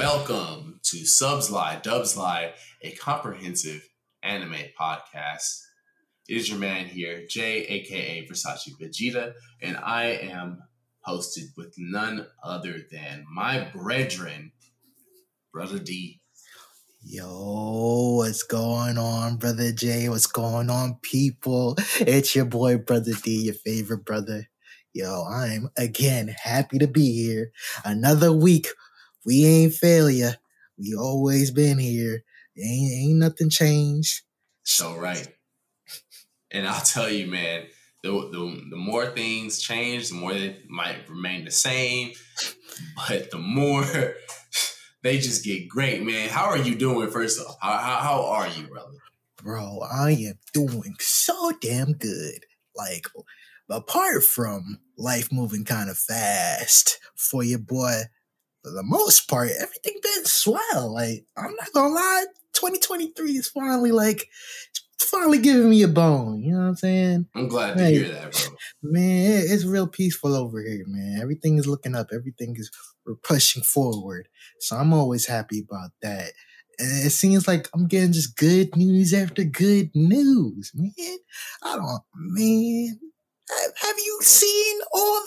Welcome to Subs Lie, Dubs Lie, a comprehensive anime podcast. It is your man here, Jay, aka Versace Vegeta, and I am hosted with none other than my brethren, Brother D. Yo, what's going on, Brother Jay? What's going on, people? It's your boy, Brother D, your favorite brother. Yo, I'm again happy to be here. Another week. We ain't failure. We always been here. Ain't nothing changed. So right. And I'll tell you, man, the more things change, the more they might remain the same. But the more they just get great, man. How are you doing, first off? How are you, brother? Bro, I am doing so damn good. Like, apart from life moving kind of fast for your boy, for the most part, everything been swell. Like, I'm not gonna lie, 2023 is finally it's finally giving me a bone. You know what I'm saying? I'm glad to hear that, bro. Man, it's real peaceful over here, man. Everything is looking up. Everything is, we're pushing forward. So I'm always happy about that. And it seems like I'm getting just good news after good news, man. Have you seen all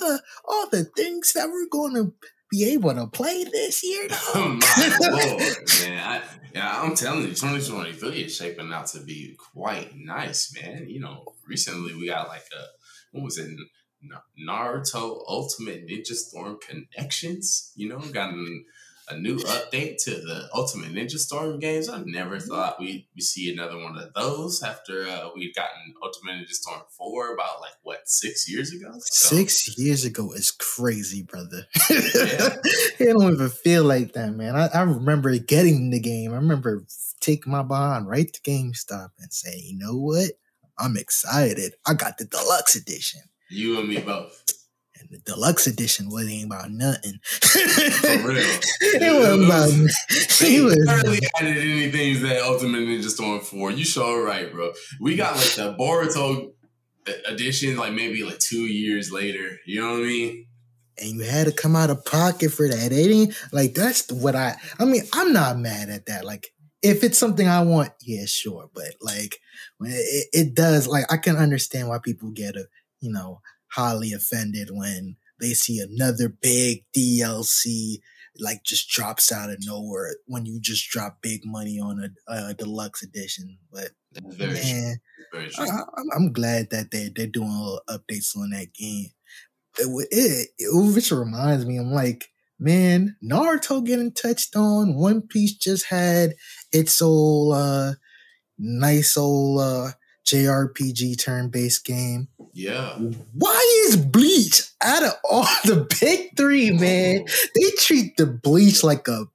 the things that we're gonna be able to play this year, though? Oh my lord, man! I'm telling you, 2023 is shaping out to be quite nice, man. You know, recently we got Naruto Ultimate Ninja Storm connections. You know, got a new update to the Ultimate Ninja Storm games. I never thought we'd see another one of those after we'd gotten Ultimate Ninja Storm 4 about 6 years ago? So. 6 years ago is crazy, brother. Yeah. It don't even feel like that, man. I remember getting the game. I remember taking my behind right to GameStop and saying, you know what? I'm excited. I got the deluxe edition. You and me both. The deluxe edition wasn't about nothing. For real. It wasn't about nothing. They barely added any things that Ultimate Ninja Storm 4. You sure right, bro. We got the Boruto edition maybe 2 years later. You know what I mean? And you had to come out of pocket for that. It ain't that's what I mean, I'm not mad at that. If it's something I want, yeah, sure. But it does, I can understand why people get highly offended when they see another big DLC just drops out of nowhere when you just drop big money on a deluxe edition. But Very true. I'm glad that they're doing little updates on that game. It which reminds me, I'm man, Naruto getting touched on. One Piece just had its old JRPG turn-based game. Yeah. Why is Bleach out of all the big three, man? They treat the Bleach like a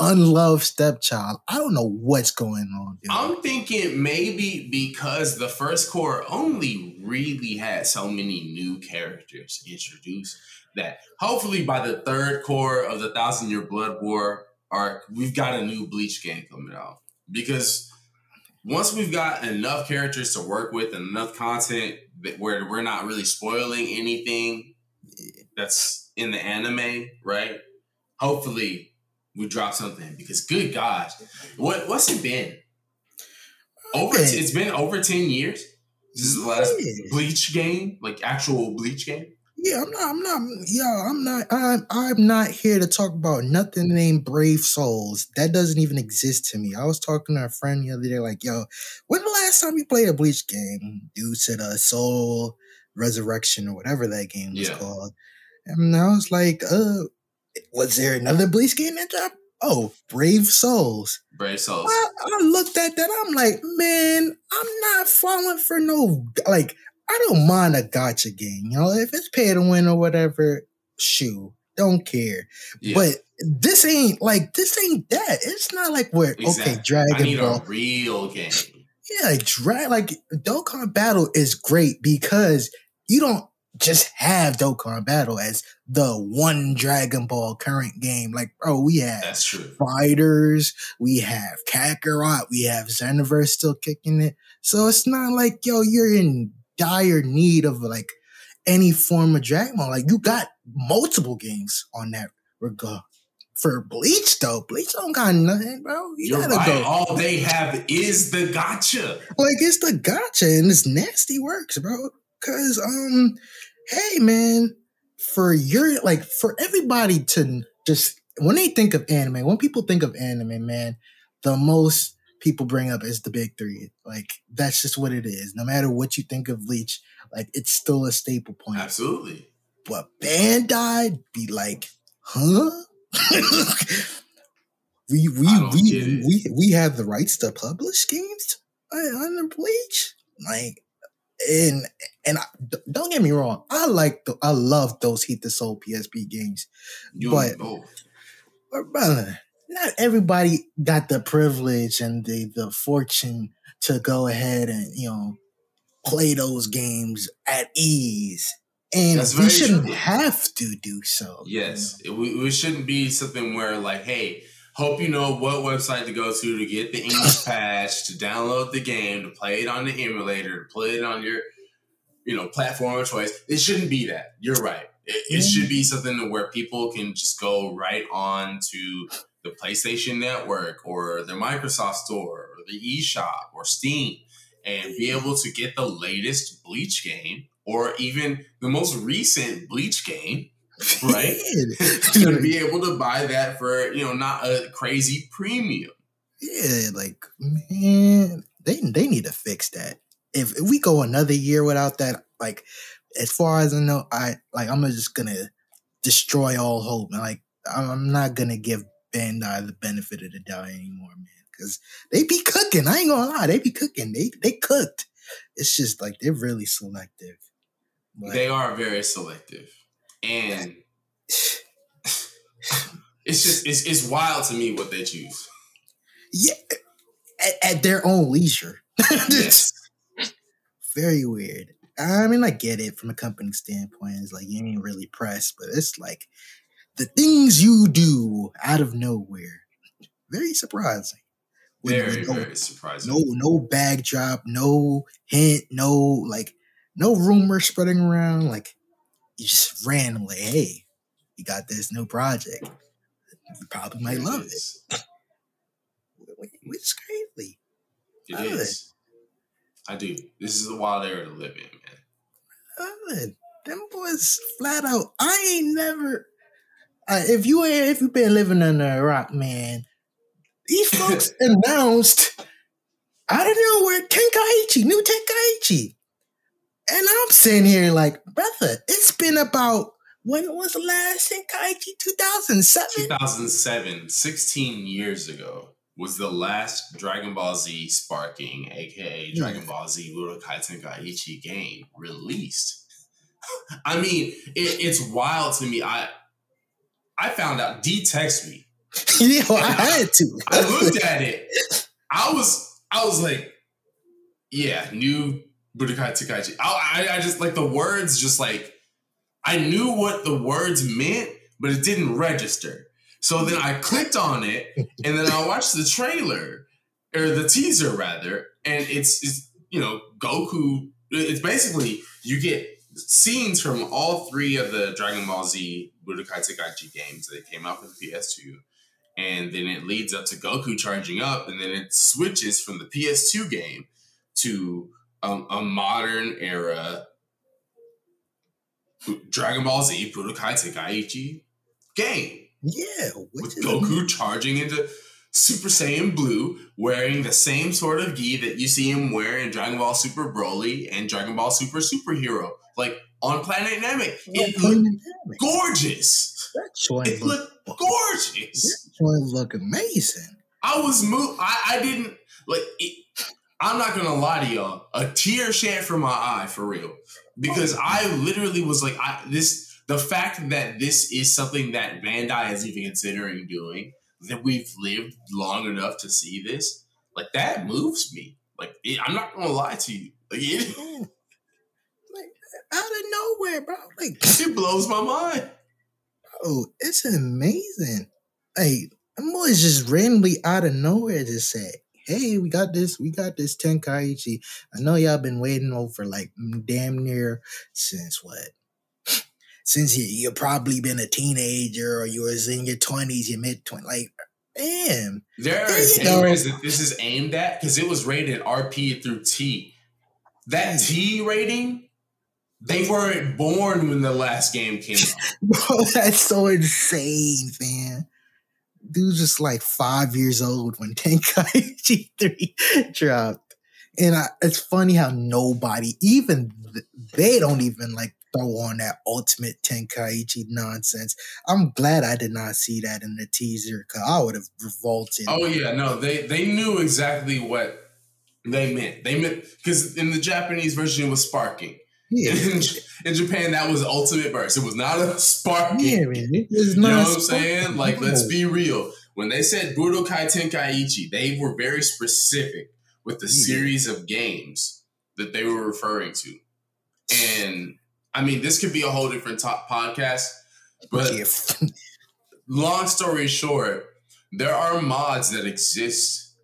unloved stepchild. I don't know what's going on, dude. I'm thinking maybe because the first core only really had so many new characters introduced that hopefully by the third core of the Thousand Year Blood War arc, we've got a new Bleach game coming out. Because once we've got enough characters to work with and enough content that where we're not really spoiling anything that's in the anime, right? Hopefully we drop something because good gosh, what's it been? It's been over 10 years. This is the last Bleach game, actual Bleach game. Yeah, I'm not here to talk about nothing named Brave Souls. That doesn't even exist to me. I was talking to a friend the other day, yo, when the last time you played a Bleach game? Due to the Soul Resurrection or whatever that game was called. And I was was there another Bleach game that dropped? Oh, Brave Souls. Brave Souls. I looked at that. I'm man, I'm not falling for no, I don't mind a gacha game, if it's pay to win or whatever, don't care. Yeah. But this ain't that. It's not exactly. Okay, Dragon Ball. I need a real game. Yeah, Dokkan Battle is great because you don't just have Dokkan Battle as the one Dragon Ball current game. We have fighters, we have Kakarot, we have Xenoverse still kicking it. So it's not you're in dire need of any form of Dragon Ball. You got multiple games on that regard. For Bleach, though, Bleach don't got nothing, bro. You're gotta right. Go. All they have is the gacha. Like, it's the gacha, and it's nasty works, bro. Because, hey, man, for everybody to just, when they think of anime, when people think of anime, man, the most people bring up is the big three. Like, that's just what it is. No matter what you think of Bleach, like, it's still a staple point. Absolutely. But Bandai be like, huh? we have the rights to publish games on the Bleach, like, and I, don't get me wrong, I love those Heat the Soul PSP games, but brother, not everybody got the privilege and the fortune to go ahead and play those games at ease. And we shouldn't have to do so. Yes. We shouldn't be something where, like, hey, hope you know what website to go to get the English patch, to download the game, to play it on the emulator, to play it on your, platform of choice. It shouldn't be that. You're right. It should be something where people can just go right on to the PlayStation Network or the Microsoft Store or the eShop or Steam and be able to get the latest Bleach game. Or even the most recent Bleach game, right? To be able to buy that for, not a crazy premium. Yeah, like, man, they need to fix that. If we go another year without that, like, as far as I know, I'm just gonna destroy all hope. Like, I'm not gonna give Bandai the benefit of the doubt anymore, man. Because they be cooking. I ain't gonna lie, they be cooking. They cooked. It's just like they're really selective. But they are very selective, and it's wild to me what they choose. Yeah, at their own leisure. Yes. Very weird. I mean, I get it from a company standpoint. It's like you ain't really pressed, but it's like the things you do out of nowhere. Very surprising. Very surprising. No backdrop, no hint, no rumor spreading around. Like, you just randomly, hey, you got this new project. You probably might love it. Which is crazy. It is. I do. This is the wild era to live in, man. Them boys flat out. I ain't never. If you been living under a rock, man. These folks announced out of nowhere Tenkaichi, new Tenkaichi. And I'm sitting here like, brother, it's been about, when was the last Tenkaichi? 2007? 2007, 16 years ago, was the last Dragon Ball Z Sparking, aka Dragon Ball Z Budokai Tenkaichi game released. I mean, it's wild to me. I found out, D texted me. I had to. I looked at it. I was like, yeah, new Budokai Tenkaichi. I just, like, the words, just like, I knew what the words meant, but it didn't register. So then I clicked on it, and then I watched the trailer, or the teaser rather, and it's Goku. It's basically, you get scenes from all three of the Dragon Ball Z Budokai Tenkaichi games that came out for the PS2. And then it leads up to Goku charging up, and then it switches from the PS2 game to a modern era Dragon Ball Z Budokai Tenkaichi game. Yeah. With Goku charging into Super Saiyan Blue, wearing the same sort of gi that you see him wear in Dragon Ball Super Broly and Dragon Ball Super Superhero. Like, on Planet Namek. It looked gorgeous. That joint looked gorgeous. That joint looked amazing. I was moved. I didn't, like, it, I'm not going to lie to y'all. A tear shed from my eye, for real. Because I literally was like, the fact that this is something that Bandai is even considering doing, that we've lived long enough to see this, like, that moves me. Like, I'm not going to lie to you. Like, out of nowhere, bro. Like, it blows my mind. Oh, it's amazing. Hey, I'm always just randomly out of nowhere just say, hey, we got this Tenkaichi. I know y'all been waiting over, like, damn near since what? since you've probably been a teenager or you was in your 20s, your mid-20s. Like, man. There are genres that this is aimed at because it was rated RP through T. That T rating, they weren't born when the last game came out. Bro, that's so insane, man. Dude's just like 5 years old when Tenkaichi 3 dropped. And it's funny how nobody, even they don't even like throw on that Ultimate Tenkaichi nonsense. I'm glad I did not see that in the teaser because I would have revolted. Oh yeah, no, they knew exactly what they meant. They meant, because in the Japanese version it was sparking. Yeah. In Japan, that was Ultimate Burst. It was not a spark. Yeah, man. You know what I'm saying? Like, let's be real. When they said Budokai Tenkaichi, they were very specific with the series of games that they were referring to. And, I mean, this could be a whole different podcast, but long story short, there are mods that exist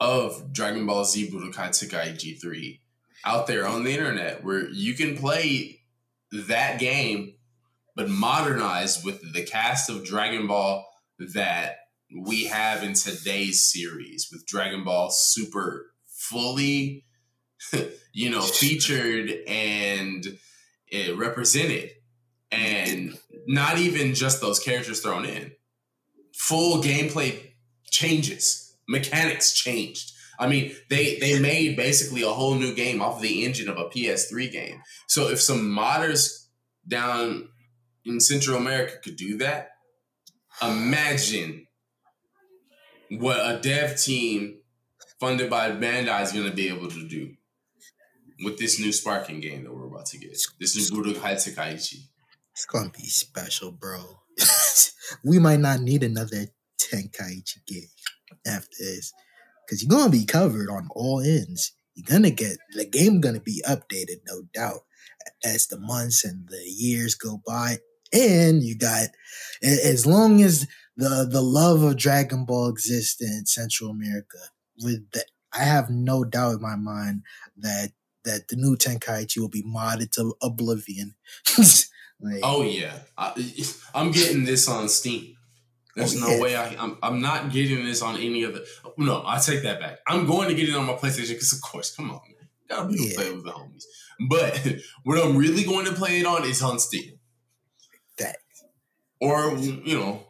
of Dragon Ball Z Budokai Tenkaichi 3 out there on the internet where you can play that game, but modernized with the cast of Dragon Ball that we have in today's series, with Dragon Ball Super fully, you know, featured and represented, and not even just those characters thrown in. Full gameplay changes, mechanics changed. I mean, they made basically a whole new game off of the engine of a PS3 game. So if some modders down in Central America could do that, imagine what a dev team funded by Bandai is going to be able to do with this new Sparking game that we're about to get. This new Budokai Tenkaichi. It's going to be special, bro. We might not need another Tenkaichi game after this. Because you're going to be covered on all ends. You're going to get, the game going to be updated, no doubt, as the months and the years go by. And you got, as long as the love of Dragon Ball exists in Central America, with the, I have no doubt in my mind that the new Tenkaichi will be modded to oblivion. Like, oh, yeah. I'm getting this on Steam. There's no way I'm not getting this on any other. No, I take that back. I'm going to get it on my PlayStation because, of course, come on, man. Gotta be able to play it with the homies. But what I'm really going to play it on is on Steam. That. Or, you know,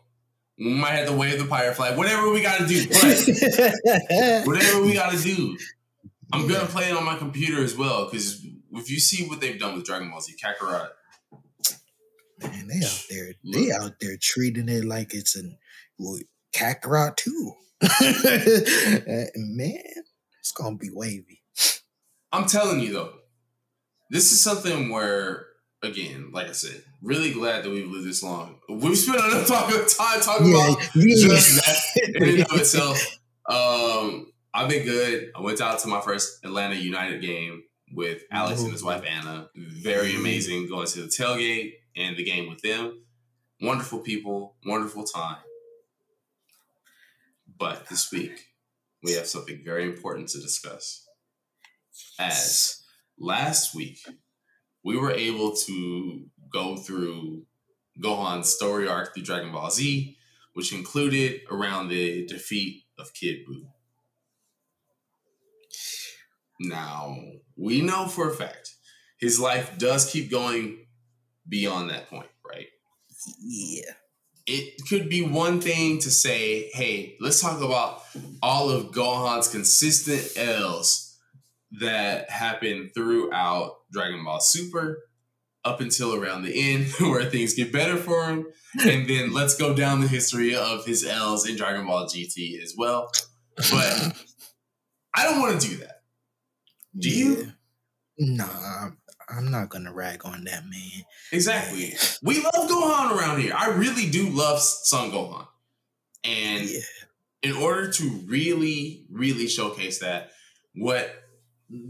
we might have to wave the pirate flag. Whatever we got to do. But whatever we got to do. I'm going to play it on my computer as well because if you see what they've done with Dragon Ball Z, Kakarot. Man, they out there treating it like it's Kakarot too. Man, it's gonna be wavy. I'm telling you though, this is something where, again, like I said, really glad that we've lived this long. We've spent enough time talking about just that in and of itself. I've been good. I went out to my first Atlanta United game with Alex and his wife Anna. Very amazing. Going to the tailgate and the game with them. Wonderful people, wonderful time. But this week, we have something very important to discuss. As last week, we were able to go through Gohan's story arc through Dragon Ball Z, which included around the defeat of Kid Buu. Now, we know for a fact, his life does keep going beyond that point, right? Yeah. It could be one thing to say, hey, let's talk about all of Gohan's consistent L's that happened throughout Dragon Ball Super up until around the end where things get better for him. And then let's go down the history of his L's in Dragon Ball GT as well. But I don't want to do that. Do you? Nah. I'm not going to rag on that man. Exactly. We love Gohan around here. I really do love Son Gohan. And in order to really, really showcase that, what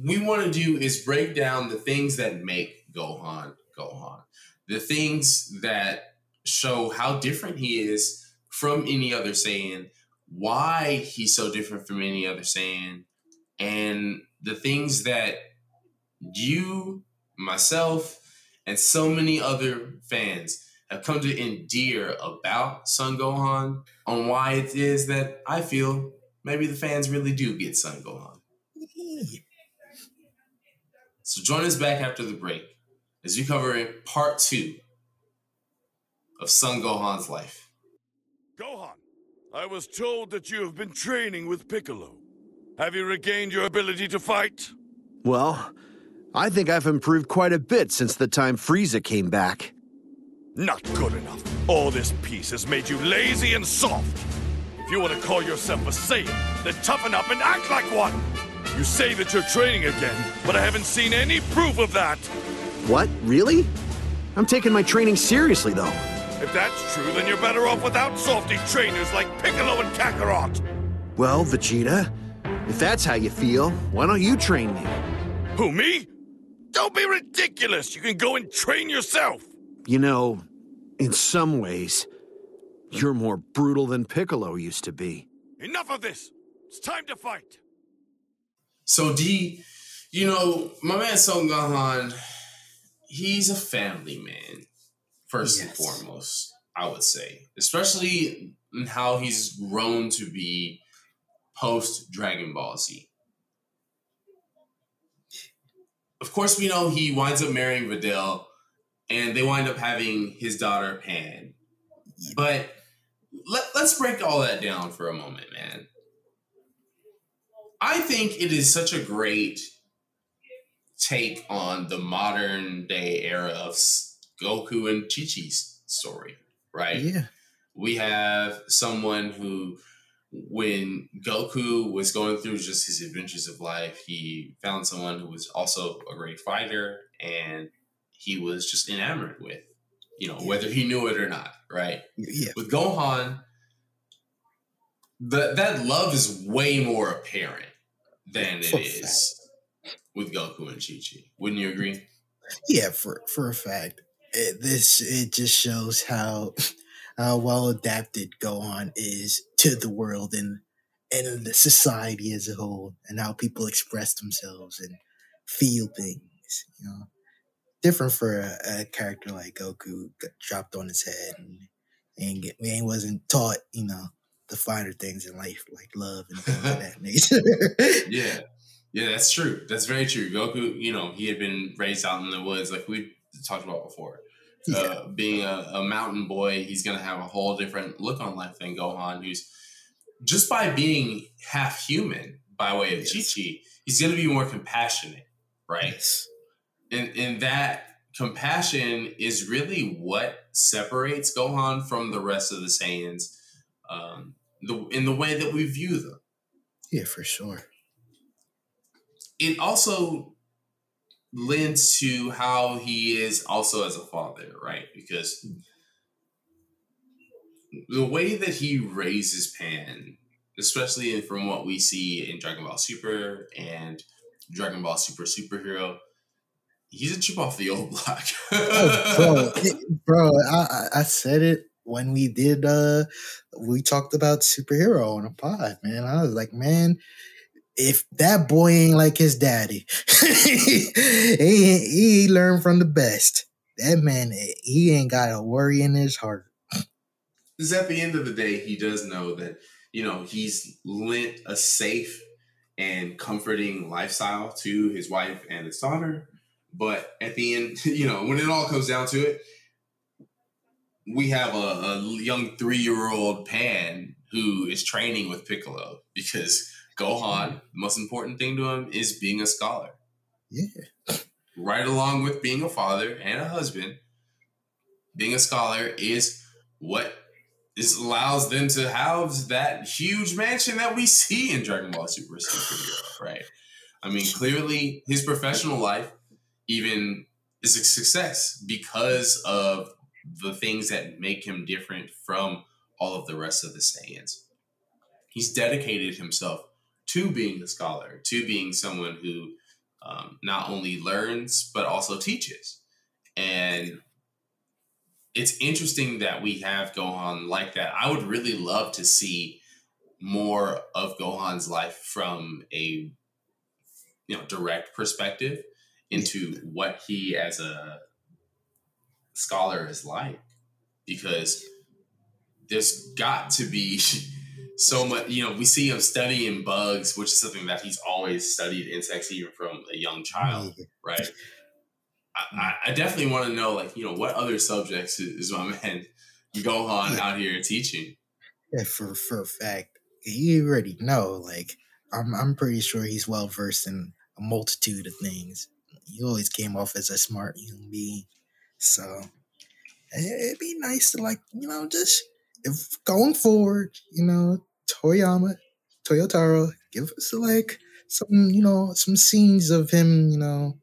we want to do is break down the things that make Gohan, Gohan. The things that show how different he is from any other Saiyan, why he's so different from any other Saiyan, and the things that you, myself and so many other fans have come to endear about Son Gohan, on why it is that I feel maybe the fans really do get Son Gohan. So join us back after the break as we cover part 2 of Son Gohan's life. Gohan, I was told that you have been training with Piccolo. Have you regained your ability to fight? Well, I think I've improved quite a bit since the time Frieza came back. Not good enough. All this peace has made you lazy and soft. If you want to call yourself a Saiyan, then toughen up and act like one. You say that you're training again, but I haven't seen any proof of that. What? Really? I'm taking my training seriously, though. If that's true, then you're better off without softy trainers like Piccolo and Kakarot. Well, Vegeta, if that's how you feel, why don't you train me? Who, me? Don't be ridiculous. You can go and train yourself. You know, in some ways, you're more brutal than Piccolo used to be. Enough of this. It's time to fight. So, D, you know, my man Son Gohan, he's a family man. First and foremost, I would say, especially in how he's grown to be post Dragon Ball Z. Of course, we know he winds up marrying Videl and they wind up having his daughter Pan. But let's break all that down for a moment, man. I think it is such a great take on the modern day era of Goku and Chi-Chi's story, right? Yeah. We have someone who, when Goku was going through just his adventures of life, he found someone who was also a great fighter and he was just enamored with, you know, whether he knew it or not, right? Yeah. With Gohan, that love is way more apparent than it is with Goku and Chi-Chi. Wouldn't you agree? Yeah, for a fact. It just shows how well adapted Gohan is to the world and the society as a whole, and how people express themselves and feel things. You know, different for a character like Goku, got dropped on his head and wasn't taught, you know, the finer things in life like love and things of that nature. Yeah, that's true. That's very true. Goku, you know, he had been raised out in the woods, like we talked about before. Yeah. Being a mountain boy, he's going to have a whole different look on life than Gohan, who's just by being half human by way of Chi-Chi, he's going to be more compassionate, right? Yes. And that compassion is really what separates Gohan from the rest of the Saiyans, in the way that we view them. Yeah, for sure. It also lends to how he is also as a father, right? Because the way that he raises Pan, especially from what we see in Dragon Ball Super and Dragon Ball Super Superhero, he's a chip off the old block. I said it when we did, we talked about Superhero on a pod, man. I was like, man, if that boy ain't like his daddy, he learned from the best. That man, he ain't got a worry in his heart. Because at the end of the day, he does know that, you know, he's lent a safe and comforting lifestyle to his wife and his daughter. But at the end, you know, when it all comes down to it, we have a young 3-year-old Pan who is training with Piccolo because Gohan, the most important thing to him is being a scholar. Yeah. Right along with being a father and a husband, being a scholar is what allows them to house that huge mansion that we see in Dragon Ball Super Superhero, right? I mean, clearly his professional life even is a success because of the things that make him different from all of the rest of the Saiyans. He's dedicated himself to being a scholar, to being someone who not only learns, but also teaches. And it's interesting that we have Gohan like that. I would really love to see more of Gohan's life from a, you know, direct perspective into what he as a Scholar is like, because there's got to be so much, you know, we see him studying bugs, which is something that he's always studied, insects, even from a young child, right? I definitely want to know, like, you know, what other subjects is my man Gohan out here teaching? Yeah, for a fact, you already know. Like, I'm pretty sure he's well versed in a multitude of things. He always came off as a smart human being, so it'd be nice to, like, you know, just if going forward, you know, Toyotaro, give us like some, you know, some scenes of him, you know,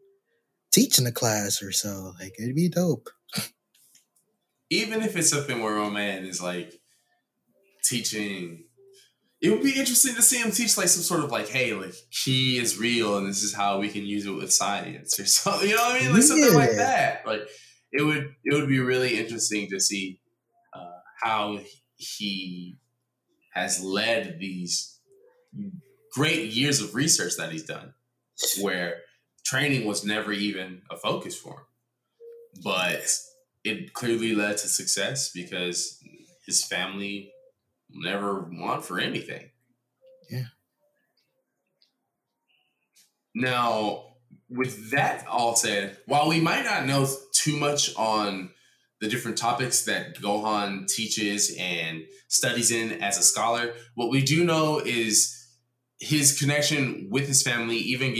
teaching a class or so. Like, it'd be dope. Even if it's something where my man is like teaching, it would be interesting to see him teach like some sort of like, hey, like chi is real and this is how we can use it with science or something. You know what I mean? Like something like that. Like it would be really interesting to see how he has led these great years of research that he's done, where training was never even a focus for him, but it clearly led to success because his family never want for anything. Yeah. Now, with that all said, while we might not know too much on the different topics that Gohan teaches and studies in as a scholar, what we do know is his connection with his family, even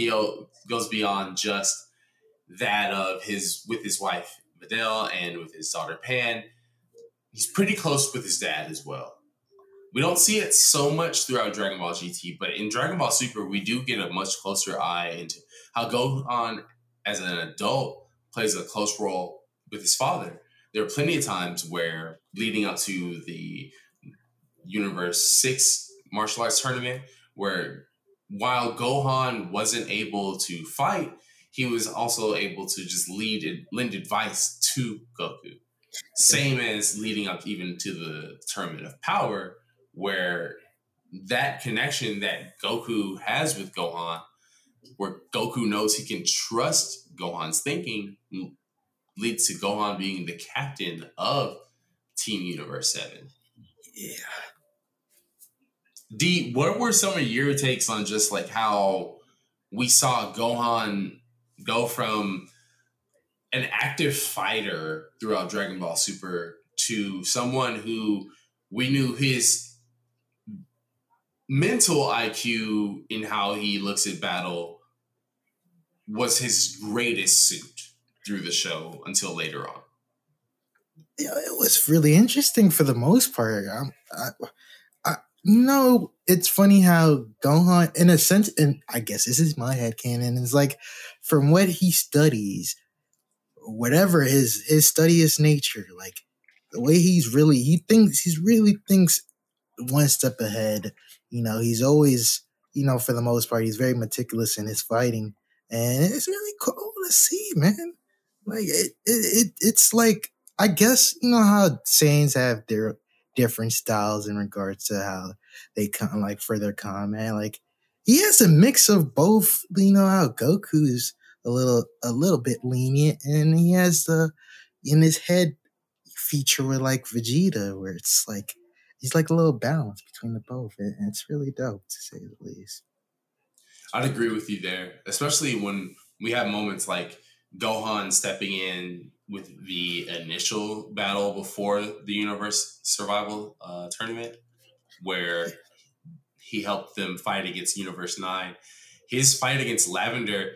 goes beyond just that of his wife, Videl, and with his daughter, Pan. He's pretty close with his dad as well. We don't see it so much throughout Dragon Ball GT, but in Dragon Ball Super, we do get a much closer eye into how Gohan, as an adult, plays a close role with his father. There are plenty of times where, leading up to the Universe 6 martial arts tournament, where while Gohan wasn't able to fight, he was also able to just lend advice to Goku. Same as leading up even to the Tournament of Power, where that connection that Goku has with Gohan, where Goku knows he can trust Gohan's thinking, leads to Gohan being the captain of Team Universe 7. Yeah. D, what were some of your takes on just like how we saw Gohan go from an active fighter throughout Dragon Ball Super to someone who we knew his mental IQ in how he looks at battle was his greatest suit through the show until later on? Yeah, it was really interesting for the most part. No, it's funny how Gohan, in a sense, and I guess this is my headcanon, is like from what he studies, whatever his study is nature, like the way he really thinks one step ahead. You know, he's always, you know, for the most part, he's very meticulous in his fighting. And it's really cool to see, man. Like it's like, I guess, you know how Saiyans have their different styles in regards to how they come, like, for their combat. Like, he has a mix of both. You know how Goku's a little bit lenient, and he has the in his head feature with like Vegeta, where it's like he's like a little balance between the both, and it's really dope to say the least. I'd agree with you there, especially when we have moments like Gohan stepping in with the initial battle before the Universe Survival tournament, where he helped them fight against Universe 9. His fight against Lavender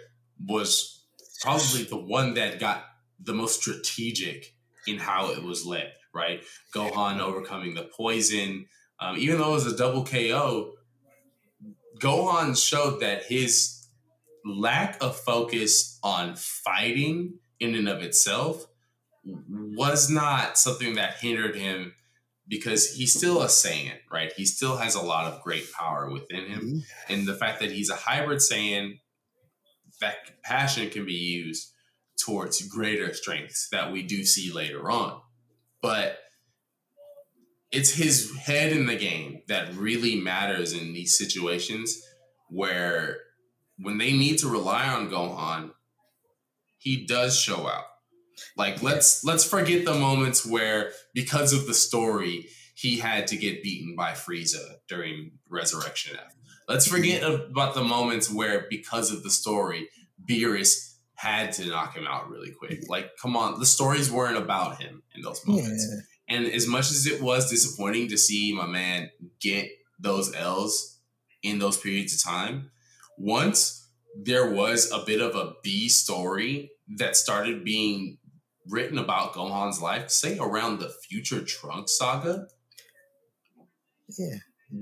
was probably the one that got the most strategic in how it was led, right? Gohan overcoming the poison. Even though it was a double KO, Gohan showed that his lack of focus on fighting in and of itself was not something that hindered him, because he's still a Saiyan, right? He still has a lot of great power within him. And the fact that he's a hybrid Saiyan, that passion can be used towards greater strengths that we do see later on. But it's his head in the game that really matters in these situations, where when they need to rely on Gohan, he does show out. Like, let's forget the moments where, because of the story, he had to get beaten by Frieza during Resurrection F. Let's forget about the moments where, because of the story, Beerus had to knock him out really quick. Like, come on, the stories weren't about him in those moments. Yeah. And as much as it was disappointing to see my man get those L's in those periods of time, once there was a bit of a B story that started being written about Gohan's life, say around the Future Trunks saga, yeah,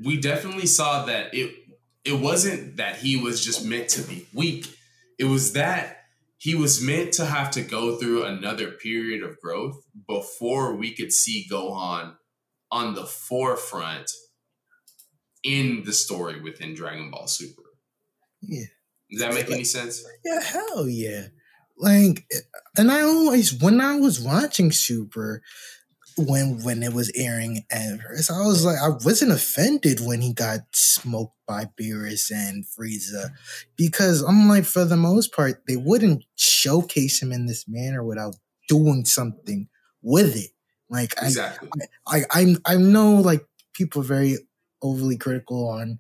we definitely saw that it wasn't that he was just meant to be weak. It was that he was meant to have to go through another period of growth before we could see Gohan on the forefront in the story within Dragon Ball Super. Yeah. Does that make any sense? Yeah, hell yeah. Like, and I always, when I was watching Super, when it was airing at first, I was like, I wasn't offended when he got smoked by Beerus and Frieza, because I'm like, for the most part, they wouldn't showcase him in this manner without doing something with it. Like, exactly. I know, like, people are very overly critical on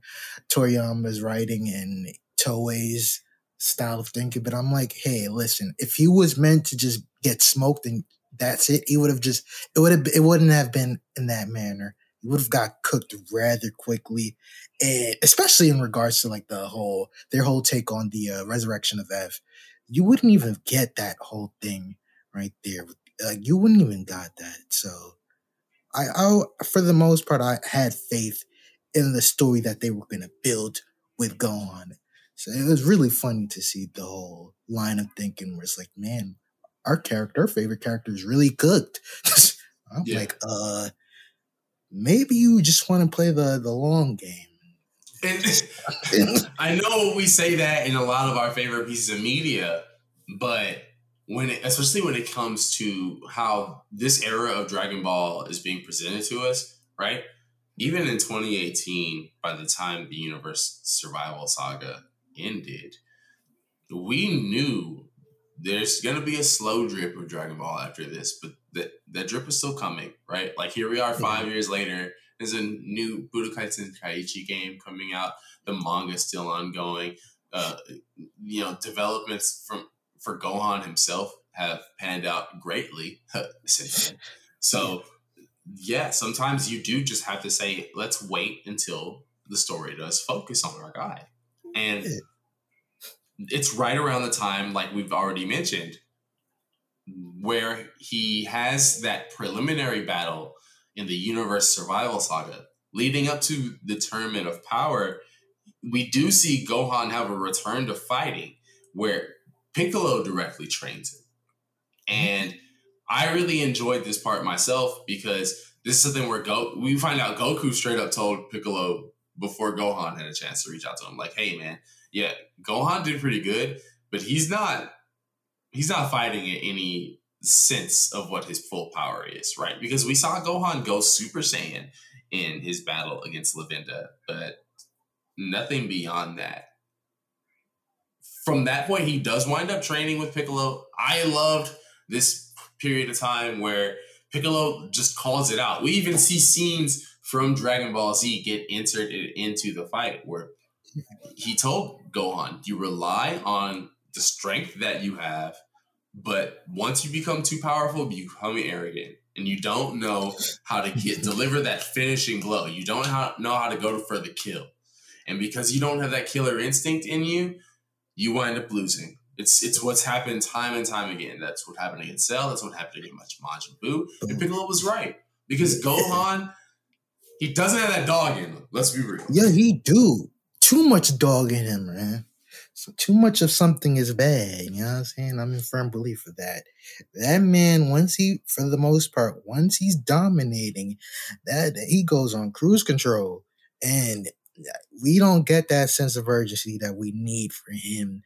Toriyama's writing and Toei's style of thinking, but I'm like, hey, listen, if he was meant to just get smoked and that's it, he would have just, it wouldn't have been in that manner. He would have got cooked rather quickly, and especially in regards to like their whole take on the Resurrection of F. You wouldn't even get that whole thing right there. Like, you wouldn't even got that. So I for the most part, I had faith in the story that they were going to build with Gohan. So it was really funny to see the whole line of thinking where it's like, man, our favorite character is really cooked. I'm like, maybe you just want to play the long game. And I know we say that in a lot of our favorite pieces of media, but especially when it comes to how this era of Dragon Ball is being presented to us, right? Even in 2018, by the time the Universe Survival saga ended, we knew there's going to be a slow drip of Dragon Ball after this, but that drip is still coming, right? Like, here we are 5 years later. There's a new Budokai Tenkaichi game coming out. The manga is still ongoing. Developments for Gohan himself have panned out greatly. So... yeah, sometimes you do just have to say, let's wait until the story does focus on our guy. And it's right around the time, like we've already mentioned, where he has that preliminary battle in the Universe Survival Saga. Leading up to the Tournament of Power, we do see Gohan have a return to fighting where Piccolo directly trains him. And I really enjoyed this part myself, because this is something where we find out Goku straight up told Piccolo before Gohan had a chance to reach out to him, like, hey, man, yeah, Gohan did pretty good, but he's not fighting in any sense of what his full power is, right? Because we saw Gohan go Super Saiyan in his battle against Lavender, but nothing beyond that. From that point, he does wind up training with Piccolo. I loved this period of time where Piccolo just calls it out. We even see scenes from Dragon Ball Z get inserted into the fight where he told Gohan, you rely on the strength that you have, but once you become too powerful, you become arrogant, and you don't know how to deliver that finishing blow. You don't know how to go for the kill. And because you don't have that killer instinct in you, you wind up losing. It's what's happened time and time again. That's what happened against Cell. That's what happened against Majin Buu. And Piccolo was right, because Gohan, he doesn't have that dog in him. Let's be real. Yeah, he do. Too much dog in him, man. So too much of something is bad. You know what I'm saying? I'm in firm belief of that. That man, for the most part, once he's dominating, that he goes on cruise control, and we don't get that sense of urgency that we need for him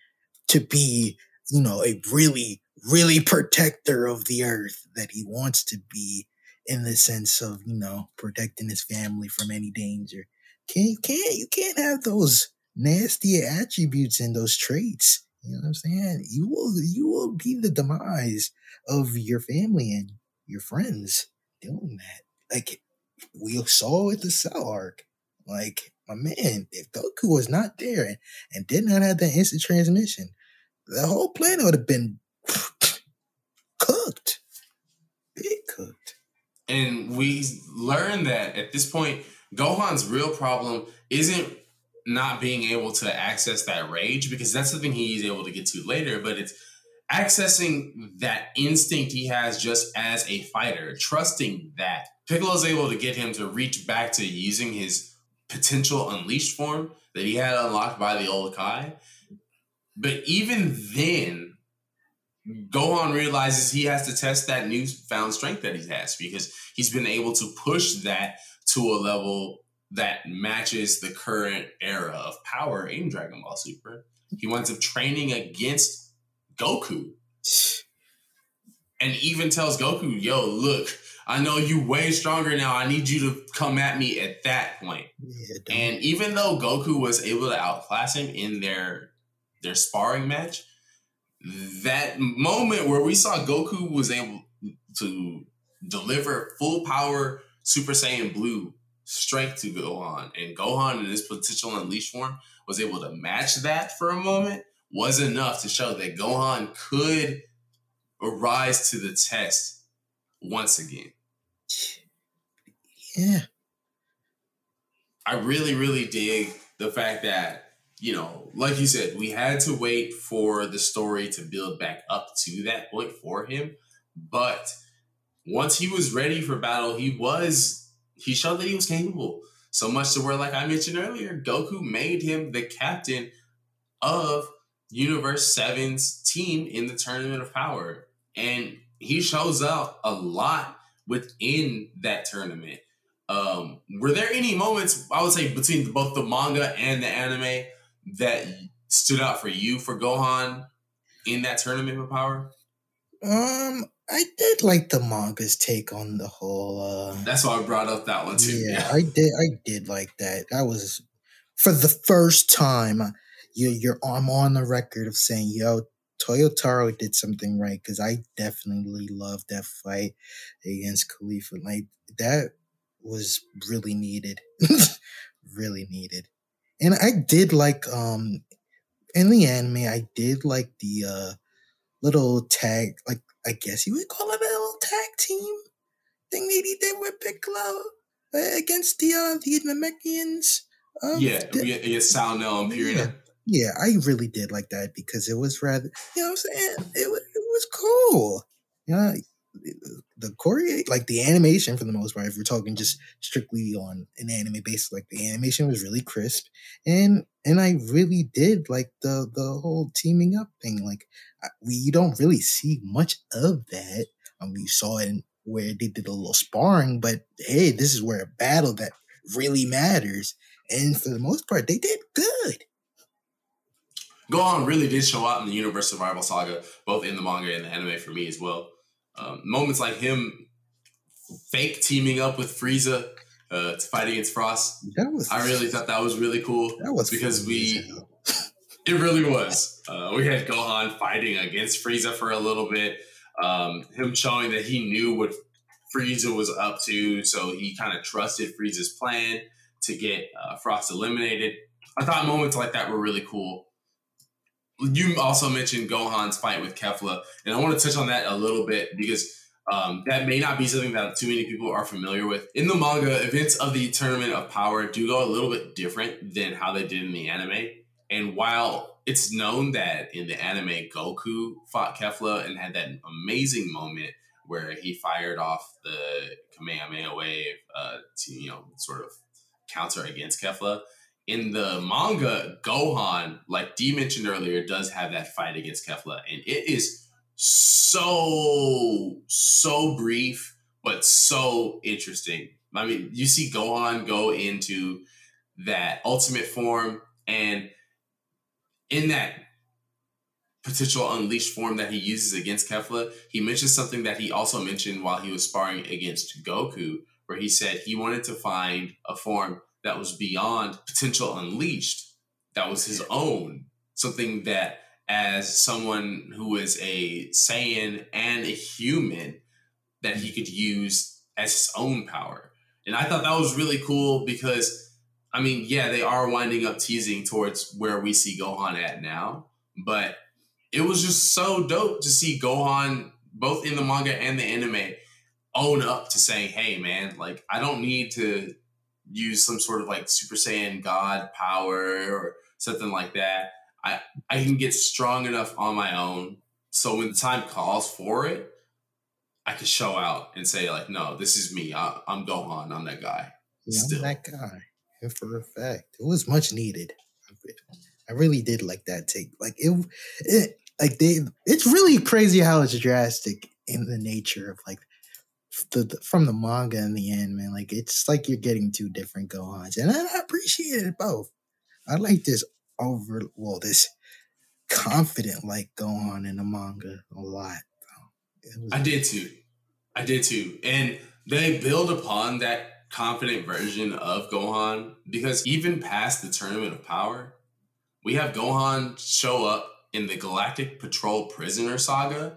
to be, a really, really protector of the earth that he wants to be, in the sense of, protecting his family from any danger. You can't have those nasty attributes and those traits. You know what I'm saying? You will be the demise of your family and your friends doing that. Like, we saw with the Cell arc. Like, my man, if Goku was not there and did not have that instant transmission, the whole planet would have been cooked. Big cooked. And we learned that at this point, Gohan's real problem isn't not being able to access that rage, because that's the thing he's able to get to later, but it's accessing that instinct he has just as a fighter, trusting that. Piccolo's able to get him to reach back to using his potential unleashed form that he had unlocked by the old Kai. But even then, Gohan realizes he has to test that newfound strength that he has, because he's been able to push that to a level that matches the current era of power in Dragon Ball Super. He winds up training against Goku and even tells Goku, yo, look, I know you way stronger now. I need you to come at me at that point. Yeah, and even though Goku was able to outclass him in their sparring match, that moment where we saw Goku was able to deliver full power Super Saiyan Blue strength to Gohan, and Gohan in his potential unleashed form was able to match that for a moment, was enough to show that Gohan could rise to the test once again. Yeah. I really, really dig the fact that, you know, like you said, we had to wait for the story to build back up to that point for him. But once he was ready for battle, he showed that he was capable. So much to where, like I mentioned earlier, Goku made him the captain of Universe 7's team in the Tournament of Power. And he shows out a lot within that tournament. Were there any moments, I would say, between both the manga and the anime that stood out for you for Gohan in that Tournament of Power? I did like the manga's take on the whole. That's why I brought up that one too. Yeah, I did like that. That was for the first time. I'm on the record of saying, yo, Toyotaro did something right, because I definitely loved that fight against Khalifa. Like, that was really needed, really needed. And I did like, in the anime, I did like the little tag, like, I guess you would call it a little tag team thing that he did with Piccolo against the Namekians. Salno and Purina. Yeah, I really did like that, because it was rather, you know what I'm saying? It was cool. You know, the choreo, like the animation for the most part, if we're talking just strictly on an anime basis, like the animation was really crisp. And I really did like the whole teaming up thing. Like, you don't really see much of that. We saw it where they did a little sparring, but hey, this is where a battle that really matters. And for the most part, they did good. Gohan really did show out in the Universe Survival Saga, both in the manga and the anime for me as well. Moments like him fake teaming up with Frieza to fight against Frost. I really thought that was really cool. That was because it really was. We had Gohan fighting against Frieza for a little bit. Him showing that he knew what Frieza was up to, so he kind of trusted Frieza's plan to get Frost eliminated. I thought moments like that were really cool. You also mentioned Gohan's fight with Kefla, and I want to touch on that a little bit, because that may not be something that too many people are familiar with. In the manga, events of the Tournament of Power do go a little bit different than how they did in the anime. And while it's known that in the anime, Goku fought Kefla and had that amazing moment where he fired off the Kamehameha wave to, you know, sort of counter against Kefla. In the manga, Gohan, like D mentioned earlier, does have that fight against Kefla. And it is so brief, but so interesting. I mean, you see Gohan go into that ultimate form. And in that potential unleashed form that he uses against Kefla, he mentions something that he also mentioned while he was sparring against Goku, where he said he wanted to find a form that was beyond potential unleashed, that was his own, something that as someone who is a Saiyan and a human that he could use as his own power. And I thought that was really cool because, I mean, yeah, they are winding up teasing towards where we see Gohan at now, but it was just so dope to see Gohan, both in the manga and the anime, own up to saying, hey, man, like, I don't need to use some sort of, like, Super Saiyan God power or something like that. I can get strong enough on my own, so when the time calls for it, I can show out and say, like, no, this is me. I'm Gohan. I'm that guy. Yeah, still. I'm that guy. And for a fact, it was much needed. I really did like that take. Like, it like they. It's really crazy how it's drastic in the nature of, like, the from the manga and the anime. Like, it's like you're getting two different Gohans, and I appreciated both. I like this this confident like Gohan in the manga a lot. I did too. And they build upon that confident version of Gohan because even past the Tournament of Power, we have Gohan show up in the Galactic Patrol Prisoner Saga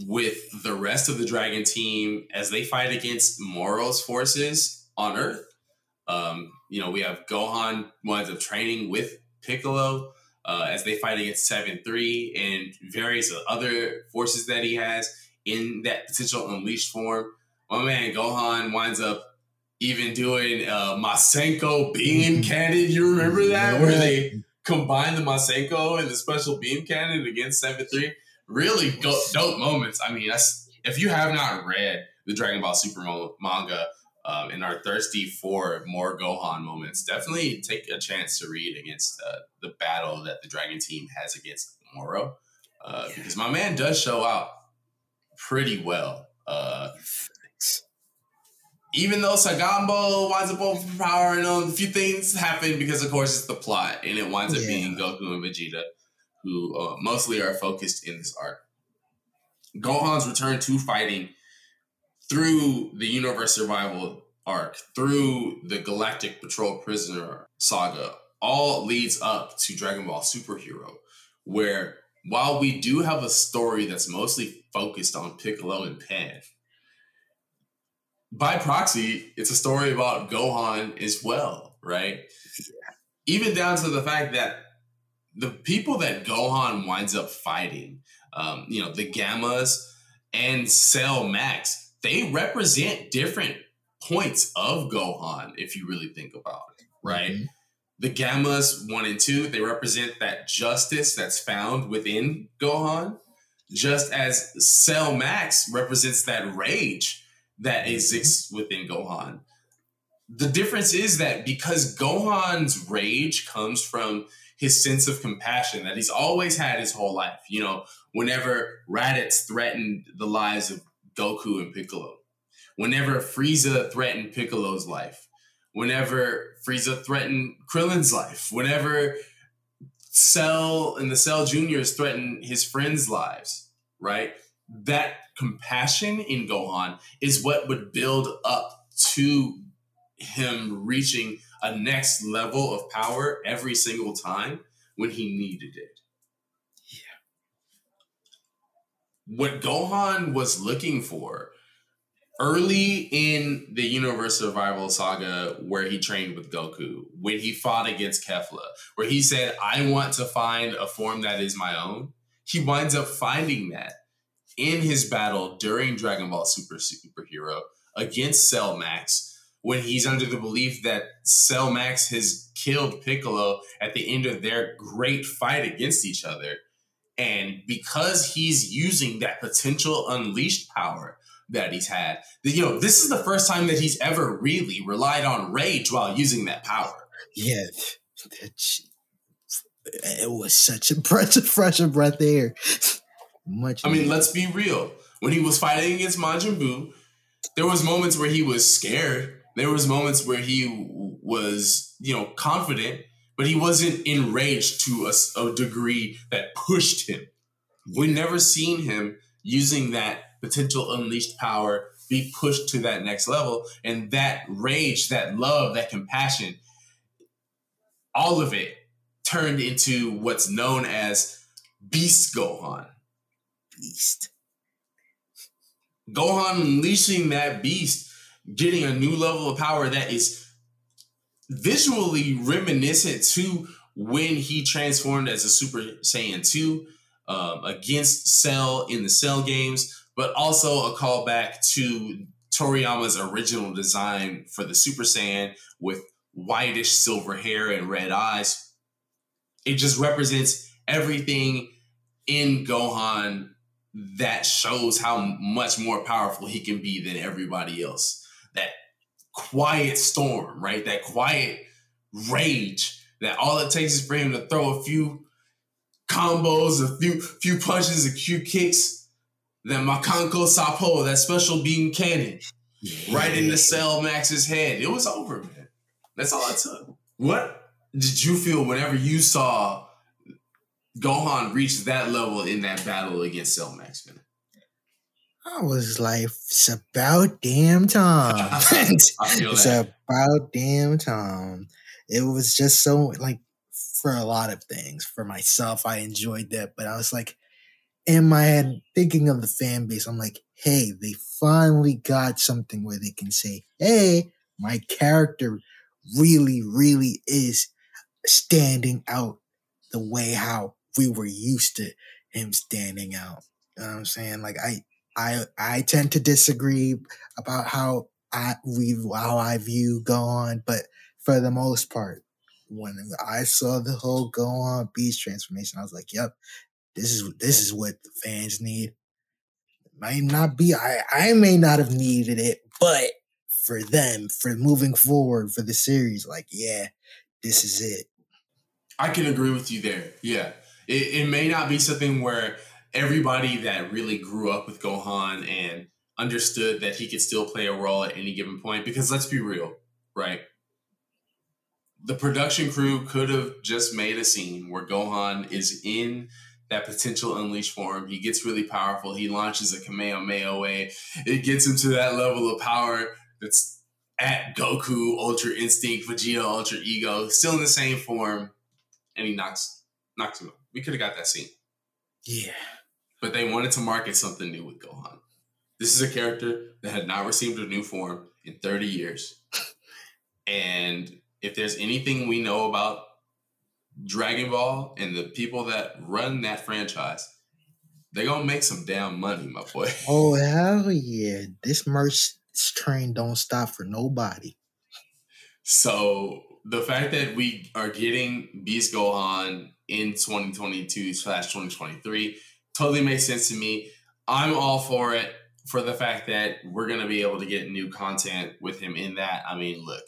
with the rest of the Dragon Team as they fight against Moro's forces on Earth. We have Gohan winds up training with Piccolo as they fight against 7-3 and various other forces that he has in that Potential Unleashed form. My man Gohan winds up even doing Masenko beam cannon. You remember that? Where they combine the Masenko and the special beam cannon against 7-3. Really dope moments. I mean, if you have not read the Dragon Ball Super manga, and are thirsty for more Gohan moments, definitely take a chance to read against the battle that the Dragon Team has against Moro. Because my man does show out pretty well. Even though Sagambo winds up overpowering him, a few things happen because, of course, it's the plot. And it winds up being Goku and Vegeta, who mostly are focused in this arc. Gohan's return to fighting through the Universe Survival arc, through the Galactic Patrol Prisoner Saga, all leads up to Dragon Ball Superhero, where while we do have a story that's mostly focused on Piccolo and Pan, by proxy, it's a story about Gohan as well, right? Yeah. Even down to the fact that the people that Gohan winds up fighting, the Gammas and Cell Max, they represent different points of Gohan, if you really think about it, right? Mm-hmm. The Gammas 1 and 2, they represent that justice that's found within Gohan, just as Cell Max represents that rage that exists within Gohan. The difference is that because Gohan's rage comes from his sense of compassion that he's always had his whole life, whenever Raditz threatened the lives of Goku and Piccolo. Whenever Frieza threatened Piccolo's life, whenever Frieza threatened Krillin's life, whenever Cell and the Cell Juniors threatened his friends' lives, right? That compassion in Gohan is what would build up to him reaching a next level of power every single time when he needed it. What Gohan was looking for early in the Universe Survival Saga, where he trained with Goku, when he fought against Kefla, where he said, I want to find a form that is my own. He winds up finding that in his battle during Dragon Ball Super Superhero against Cell Max, when he's under the belief that Cell Max has killed Piccolo at the end of their great fight against each other. And because he's using that potential unleashed power that he's had, this is the first time that he's ever really relied on rage while using that power. Yeah. It was such a breath of fresh breath air. Let's be real. When he was fighting against Majin Buu, there was moments where he was scared. There was moments where he was, confident. But he wasn't enraged to a degree that pushed him. We've never seen him using that potential unleashed power be pushed to that next level. And that rage, that love, that compassion, all of it turned into what's known as Beast Gohan. Beast. Gohan unleashing that beast, getting a new level of power that is visually reminiscent to when he transformed as a Super Saiyan 2 against Cell in the Cell games, but also a callback to Toriyama's original design for the Super Saiyan with whitish silver hair and red eyes. It just represents everything in Gohan that shows how much more powerful he can be than everybody else. That quiet storm, right? That quiet rage that all it takes is for him to throw a few combos, a few punches, a few kicks. That Makanko Sapo, that special beam cannon, right into Cell Max's head. It was over, man. That's all it took. What did you feel whenever you saw Gohan reached that level in that battle against Cell Max, man? I was like, it's about damn time. It's about damn time. It was just so, like, for a lot of things. For myself, I enjoyed that, but I was like, in my head, thinking of the fan base, I'm like, hey, they finally got something where they can say, hey, my character really, really is standing out the way how we were used to him standing out. You know what I'm saying? Like, I tend to disagree about how I view Gohan, but for the most part, when I saw the whole Gohan Beast transformation, I was like, yep, this is what the fans need. It might not be, I may not have needed it, but for them, for moving forward, for the series, like, yeah, this is it. I can agree with you there. Yeah. It may not be something where everybody that really grew up with Gohan and understood that he could still play a role at any given point, because let's be real, right? The production crew could have just made a scene where Gohan is in that potential unleashed form. He gets really powerful. He launches a Kamehameha. It gets him to that level of power that's at Goku, Ultra Instinct, Vegeta, Ultra Ego, still in the same form, and he knocks him out. We could have got that scene. Yeah. But they wanted to market something new with Gohan. This is a character that had not received a new form in 30 years. And if there's anything we know about Dragon Ball and the people that run that franchise, they're going to make some damn money, my boy. Oh, hell yeah. This merch train don't stop for nobody. So the fact that we are getting Beast Gohan in 2022/2023 totally makes sense to me. I'm all for it, for the fact that we're going to be able to get new content with him in that. I mean, look,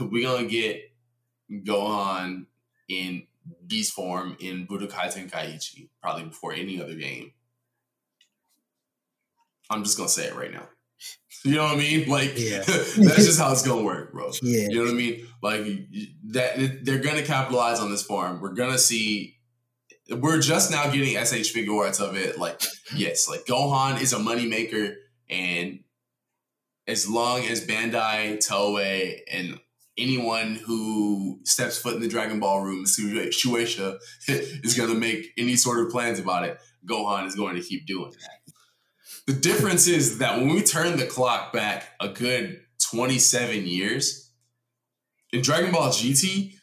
we're going to get Gohan in beast form in Budokai Tenkaichi, probably before any other game. I'm just going to say it right now. You know what I mean? Like, yeah. That's just how it's going to work, bro. Yeah. You know what I mean? Like, that they're going to capitalize on this form. We're going to see... We're just now getting SH figure arts of it. Like, yes, like, Gohan is a moneymaker, and as long as Bandai, Toei, and anyone who steps foot in the Dragon Ball room, Shueisha, is going to make any sort of plans about it, Gohan is going to keep doing that. The difference is that when we turn the clock back a good 27 years, in Dragon Ball GT,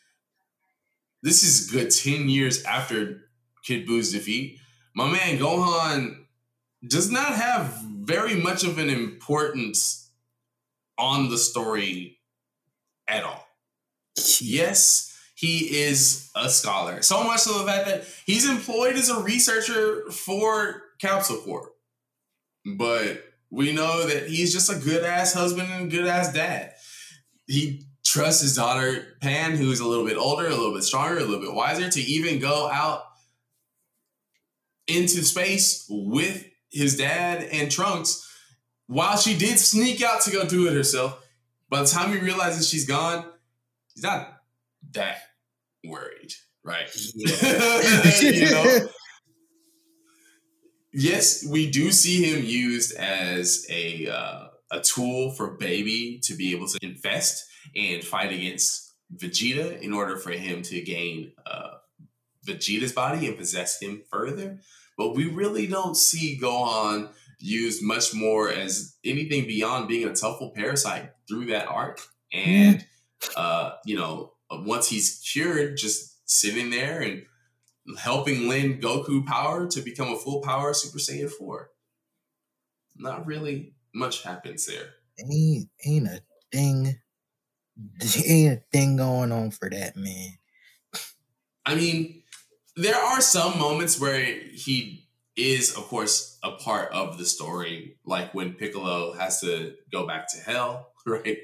this is a good 10 years after Kid Boo's defeat, my man Gohan does not have very much of an importance on the story at all. Yes, he is a scholar. So much so the fact that he's employed as a researcher for Capsule Corp. But we know that he's just a good-ass husband and a good-ass dad. He trusts his daughter, Pan, who's a little bit older, a little bit stronger, a little bit wiser, to even go out into space with his dad and Trunks. While she did sneak out to go do it herself, by the time he realizes she's gone, he's not that worried, right? Yeah. You know? Yes, we do see him used as a tool for Baby to be able to infest and fight against Vegeta in order for him to gain Vegeta's body and possess him further. But we really don't see Gohan used much more as anything beyond being a tough parasite through that arc. And, you know, once he's cured, just sitting there and helping lend Goku power to become a full power Super Saiyan 4. Not really much happens there. Ain't a thing going on for that man. I mean, there are some moments where he is, of course, a part of the story, like when Piccolo has to go back to hell, right?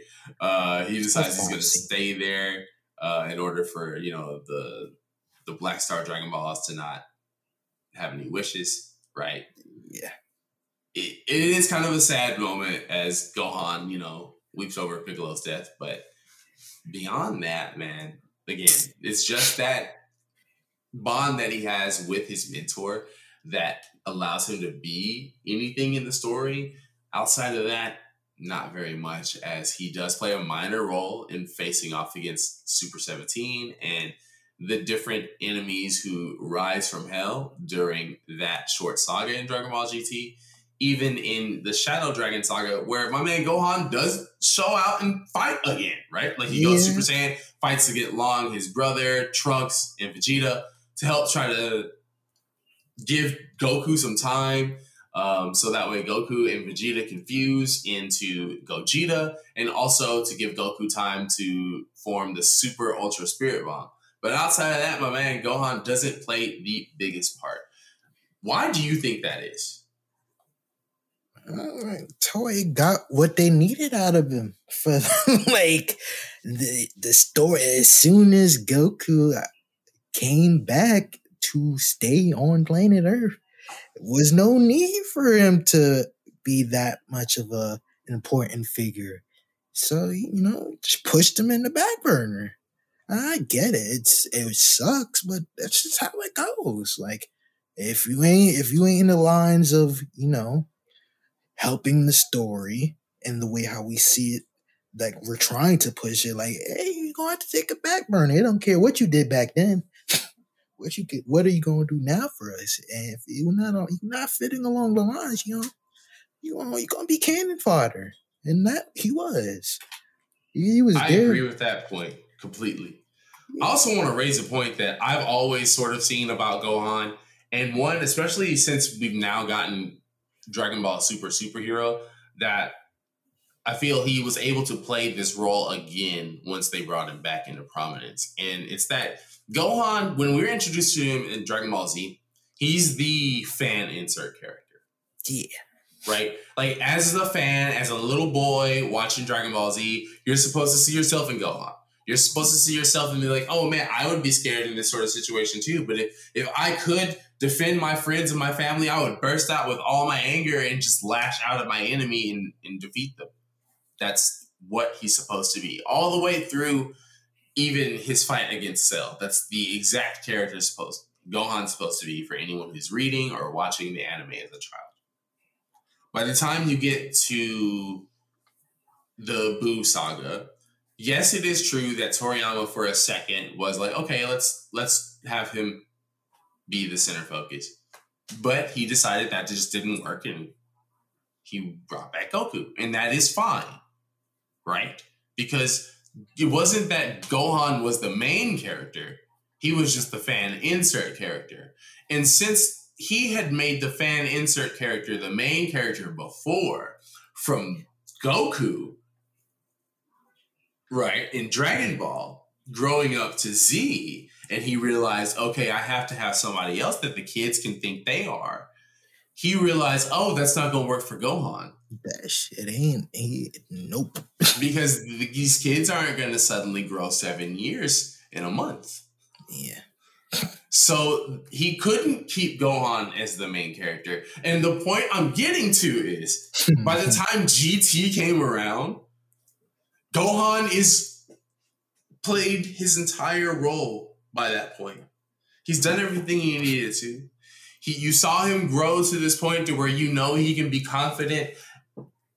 He decides he's going to stay there in order for, you know, the Black Star Dragon Balls to not have any wishes, right? Yeah. It is kind of a sad moment as Gohan, you know, weeps over Piccolo's death, but beyond that, man, again, it's just that bond that he has with his mentor that allows him to be anything in the story. Outside of that, not very much, as he does play a minor role in facing off against Super 17 and the different enemies who rise from hell during that short saga in Dragon Ball GT. Even in the Shadow Dragon Saga, where my man Gohan does show out and fight again, right? Like, he goes Super Saiyan, fights to get Long, his brother, Trunks, and Vegeta to help try to give Goku some time. So that way Goku and Vegeta can fuse into Gogeta, and also to give Goku time to form the Super Ultra Spirit Bomb. But outside of that, my man Gohan doesn't play the biggest part. Why do you think that is? Toei got what they needed out of him for like the story. As soon as Goku came back to stay on planet Earth, there was no need for him to be that much of an important figure. So, you know, just pushed him in the back burner. I get it. It sucks, but that's just how it goes. Like, if you ain't in the lines of, you know, helping the story and the way how we see it, like we're trying to push it, like, hey, you're going to have to take a back burner. They don't care what you did back then. What are you going to do now for us? And if you're not fitting along the lines, you know, you're going to be cannon fodder. And that he was. He was. I agree with that point completely. Yeah. I also want to raise a point that I've always sort of seen about Gohan, and one, especially since we've now gotten Dragon Ball Super Superhero, that I feel he was able to play this role again once they brought him back into prominence. And it's that Gohan, when we were introduced to him in Dragon Ball Z, he's the fan insert character. Yeah. Right? Like, as a fan, as a little boy watching Dragon Ball Z, you're supposed to see yourself in Gohan. You're supposed to see yourself and be like, oh man, I would be scared in this sort of situation too. But if I could defend my friends and my family, I would burst out with all my anger and just lash out at my enemy and defeat them. That's what he's supposed to be. All the way through even his fight against Cell. That's the exact character Gohan's supposed to be for anyone who's reading or watching the anime as a child. By the time you get to the Boo Saga, yes, it is true that Toriyama for a second was like, okay, let's have him be the center focus. But he decided that just didn't work, and he brought back Goku. And that is fine, right? Because it wasn't that Gohan was the main character. He was just the fan insert character. And since he had made the fan insert character the main character before from Goku, right, in Dragon Ball, growing up to Z, and he realized, okay, I have to have somebody else that the kids can think they are. He realized, oh, that's not going to work for Gohan. That shit ain't nope. Because these kids aren't going to suddenly grow 7 years in a month. Yeah. So he couldn't keep Gohan as the main character. And the point I'm getting to is, by the time GT came around, Gohan is played his entire role by that point. He's done everything he needed to. You saw him grow to this point to where you know he can be confident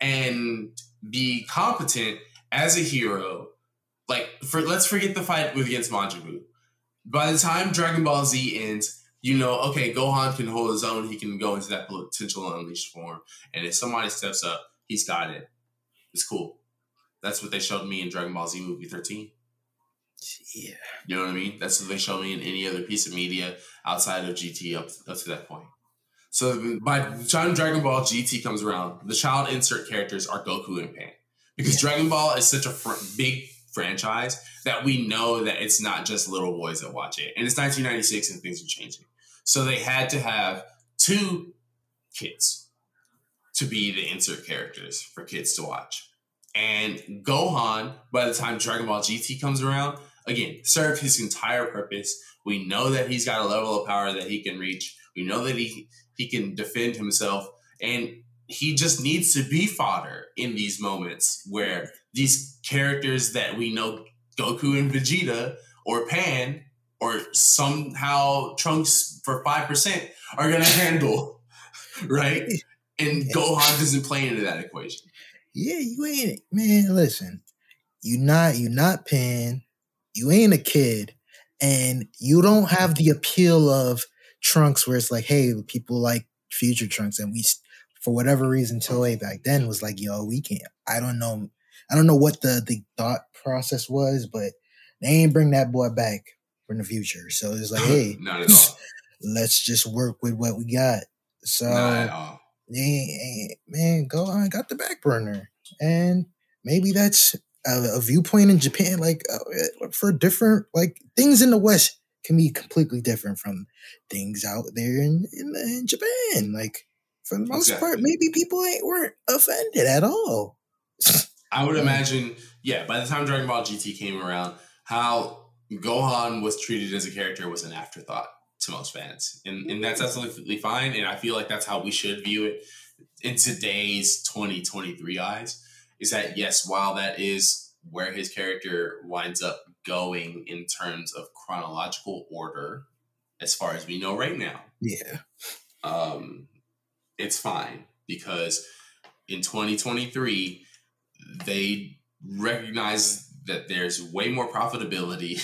and be competent as a hero. Like, let's forget the fight against Majin Buu. by the time Dragon Ball Z ends, you know, okay, Gohan can hold his own. He can go into that potential unleashed form. And if somebody steps up, he's got it. It's cool. That's what they showed me in Dragon Ball Z Movie 13. Yeah. You know what I mean? That's what they showed me in any other piece of media outside of GT up to that point. So by the time Dragon Ball GT comes around, the child insert characters are Goku and Pan. Because Dragon Ball is such a big franchise that we know that it's not just little boys that watch it. And it's 1996 and things are changing. So they had to have two kids to be the insert characters for kids to watch. And Gohan, by the time Dragon Ball GT comes around, again, served his entire purpose. We know that he's got a level of power that he can reach. We know that he can defend himself. And he just needs to be fodder in these moments where these characters that we know, Goku and Vegeta or Pan or somehow Trunks for 5%, are going to handle, right? And Gohan doesn't play into that equation. Yeah, you ain't it. Man, listen, you're not Pan. You ain't a kid. And you don't have the appeal of Trunks where it's like, hey, people like Future Trunks. And we, for whatever reason, Toei back then was like, yo, we can't. I don't know what the thought process was, but they ain't bring that boy back from the future. So it's like, hey, not at all. Let's just work with what we got. So. Not at all. Man, Gohan got the back burner, and maybe that's a viewpoint in Japan, like for different, like things in the West can be completely different from things out there in Japan. Like for the most part, maybe people weren't offended at all. I would imagine, yeah. By the time Dragon Ball GT came around, how Gohan was treated as a character was an afterthought to most fans, and that's absolutely fine, and I feel like that's how we should view it in today's 2023 eyes, is that yes, while that is where his character winds up going in terms of chronological order as far as we know right now, it's fine, because in 2023 they recognize that there's way more profitability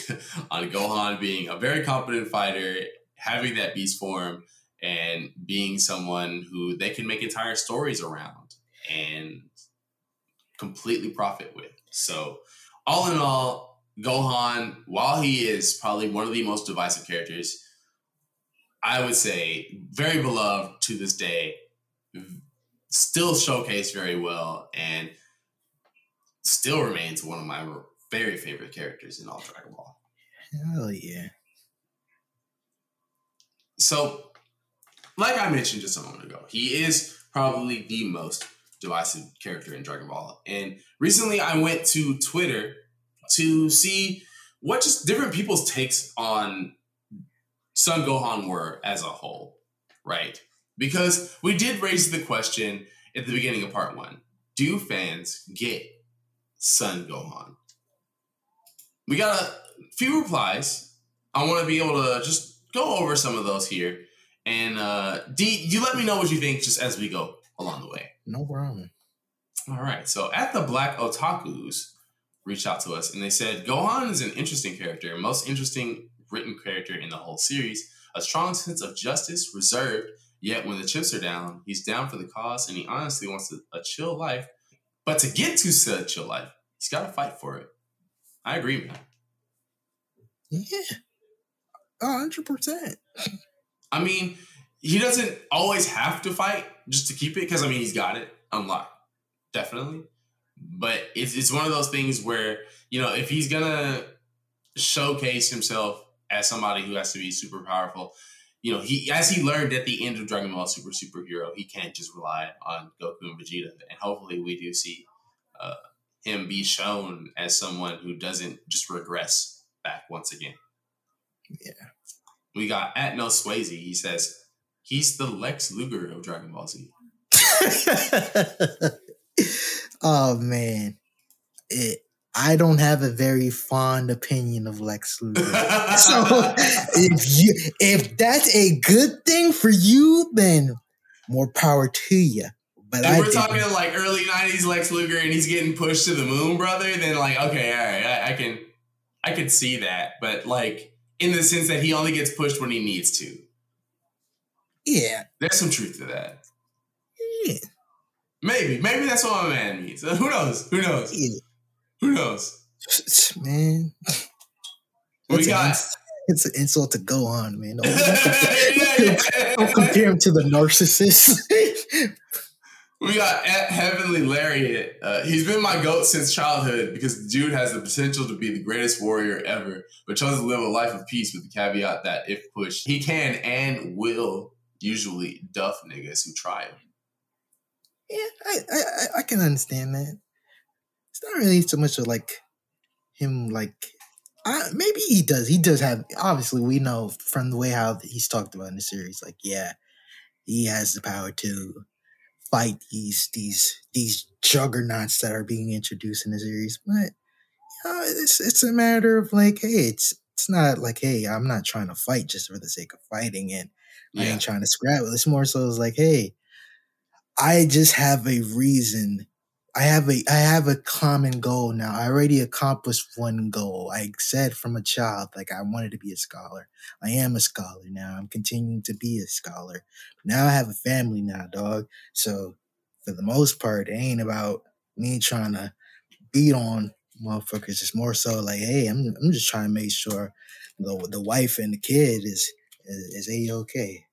on Gohan being a very competent fighter, having that beast form, and being someone who they can make entire stories around and completely profit with. So all in all, Gohan, while he is probably one of the most divisive characters, I would say very beloved to this day, still showcased very well, and still remains one of my very favorite characters in all Dragon Ball. Hell yeah. So, like I mentioned just a moment ago, he is probably the most divisive character in Dragon Ball. And recently I went to Twitter to see what just different people's takes on Son Gohan were as a whole, right? Because we did raise the question at the beginning of part one. Do fans get Son Gohan? We got a few replies. I want to be able to just go over some of those here. And D, you let me know what you think just as we go along the way. No problem. All right. So at the Black Otakus reached out to us and they said, Gohan is an interesting character, most interesting written character in the whole series. A strong sense of justice, reserved, yet when the chips are down, he's down for the cause and he honestly wants a chill life. But to get to such a life, he's got to fight for it. I agree, man. Yeah. 100%. I mean, he doesn't always have to fight just to keep it, because, I mean, he's got it unlocked. Definitely. But it's one of those things where, you know, if he's going to showcase himself as somebody who has to be super powerful, you know, he, as he learned at the end of Dragon Ball Super Superhero, he can't just rely on Goku and Vegeta. And hopefully we do see him be shown as someone who doesn't just regress back once again. Yeah. We got at No Swayze. He says, he's the Lex Luger of Dragon Ball Z. Oh, man. I don't have a very fond opinion of Lex Luthor. So if that's a good thing for you, then more power to you. But if we're talking like early 90s Lex Luthor and he's getting pushed to the moon, brother, then like, okay, all right, I can see that. But like in the sense that he only gets pushed when he needs to. Yeah. There's some truth to that. Yeah. Maybe. Maybe that's what my man means. Who knows? Who knows? Yeah. Who knows? Man. We got... It's an insult to go on, man. Don't compare him to the narcissist. We got Heavenly Lariat. He's been my GOAT since childhood because the dude has the potential to be the greatest warrior ever, but chose to live a life of peace with the caveat that if pushed, he can and will usually duff niggas who try him. Yeah, I can understand that. It's not really so much of like him like... maybe he does. He does have, obviously, we know from the way how he's talked about in the series, like, yeah, he has the power to fight these juggernauts that are being introduced in the series. But, you know, it's a matter of like, hey, it's not like, hey, I'm not trying to fight just for the sake of fighting and I ain't trying to scrap it. It's more so it's like, hey, I just have a reason. I have a common goal now. I already accomplished one goal. I said from a child, like, I wanted to be a scholar. I am a scholar now. I'm continuing to be a scholar. Now I have a family now, dog. So for the most part, it ain't about me trying to beat on motherfuckers. It's more so like, hey, I'm just trying to make sure the wife and the kid is A-OK.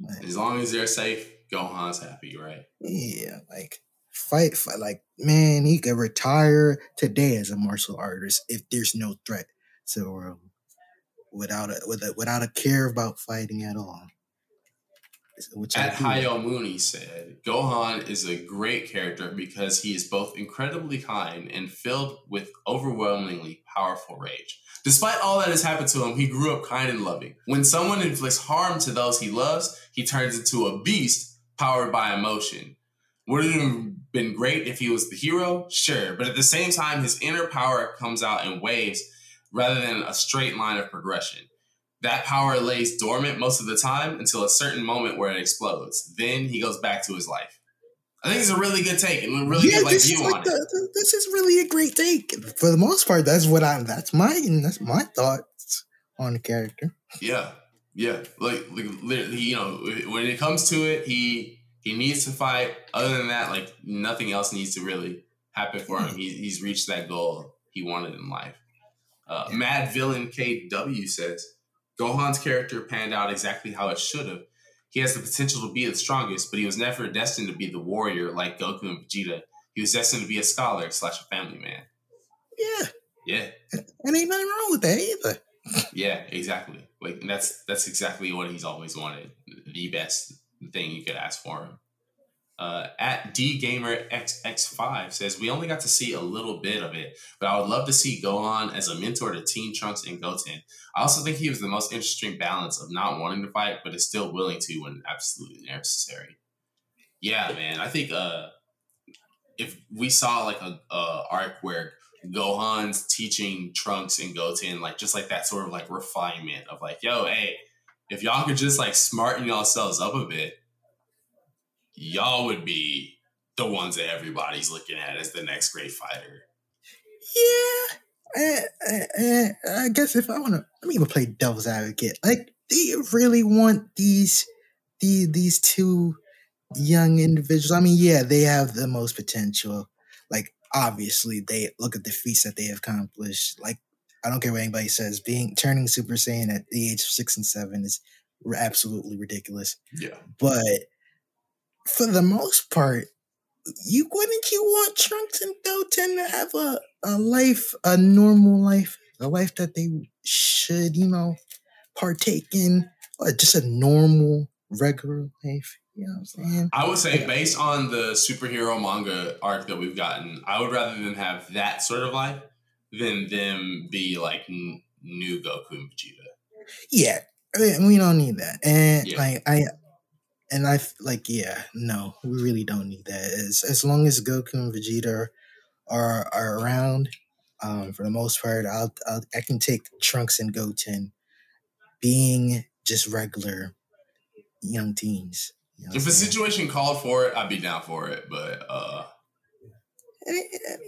Like, as long as they're safe, Gohan's happy, right? Yeah, like... Fight, like, man, he could retire today as a martial artist if there's no threat to the world, without a care about fighting at all. At Hayao Muni said, Gohan is a great character because he is both incredibly kind and filled with overwhelmingly powerful rage. Despite all that has happened to him, he grew up kind and loving. When someone inflicts harm to those he loves, he turns into a beast powered by emotion. Would it have been great if he was the hero? Sure. But at the same time, his inner power comes out in waves rather than a straight line of progression. That power lays dormant most of the time until a certain moment where it explodes. Then he goes back to his life. I think it's a really good take and a really good view on it. This is really a great take. For the most part, that's my thoughts on the character. Yeah. Yeah. Like literally, you know, when it comes to it, He needs to fight. Other than that, like, nothing else needs to really happen for him. He's reached that goal he wanted in life. Mad Villain KW says, Gohan's character panned out exactly how it should have. He has the potential to be the strongest, but he was never destined to be the warrior like Goku and Vegeta. He was destined to be a scholar / a family man. Yeah. Yeah. And ain't nothing wrong with that either. Yeah, exactly. Like, and that's exactly what he's always wanted. The best thing you could ask for him. At DGamerXX5 says, we only got to see a little bit of it, but I would love to see Gohan as a mentor to Teen Trunks and Goten. I also think he was the most interesting balance of not wanting to fight, but is still willing to when absolutely necessary. Yeah, man. I think if we saw like a arc where Gohan's teaching Trunks and Goten, like just like that sort of like refinement of like, yo, hey, if y'all could just, like, smarten yourselves up a bit, y'all would be the ones that everybody's looking at as the next great fighter. Yeah. I guess if I want to... I'm even play devil's advocate. Like, do you really want these two young individuals? I mean, yeah, they have the most potential. Like, obviously, they look at the feats that they have accomplished. Like, I don't care what anybody says. Turning Super Saiyan at the age of 6 and 7 is absolutely ridiculous. Yeah. But for the most part, wouldn't you want Trunks and Goten to have a life, a normal life, a life that they should, you know, partake in, or just a normal, regular life? You know what I'm saying? I would say, based on the superhero manga arc that we've gotten, I would rather than have that sort of life than them be like new Goku and Vegeta. Yeah, I mean, we don't need that, and yeah. We really don't need that. As long as Goku and Vegeta are around, for the most part, I can take Trunks and Goten being just regular young teens. You know if the situation called for it, I'd be down for it, but.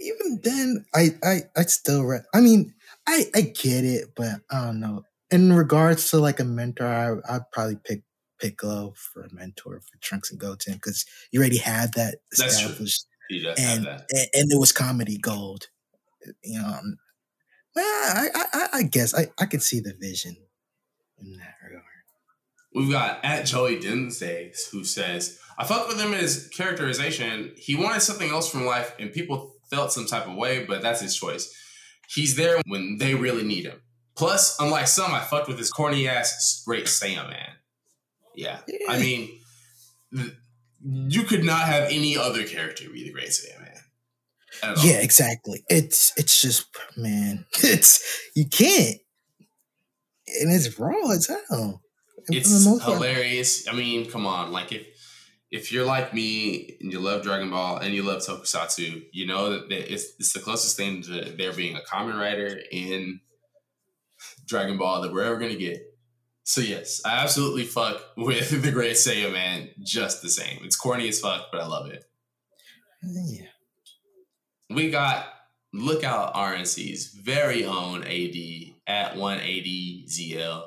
Even then, I still... I mean, I get it, but I don't know. in regards to like a mentor, I'd probably pick Piccolo for a mentor for Trunks and Goten because you already had that established. He does have that. And it was comedy gold. You know, I guess I could see the vision in that regard. We've got at Joey Denze, who says, I thought with him his characterization, he wanted something else from life and people felt some type of way, but that's his choice. He's there when they really need him. Plus, unlike some, I fucked with his corny ass Great Saiyan Man. Yeah. I mean, you could not have any other character be the Great Saiyan Man. Yeah, exactly. It's just, man, you can't. And it's raw as hell. It's hilarious. I mean, come on. Like, if you're like me and you love Dragon Ball and you love Tokusatsu, you know that it's the closest thing to there being a common writer in Dragon Ball that we're ever going to get. So, yes, I absolutely fuck with the Great Saiyan Man just the same. It's corny as fuck, but I love it. Yeah. We got Lookout RNC's very own AD at 180ZL.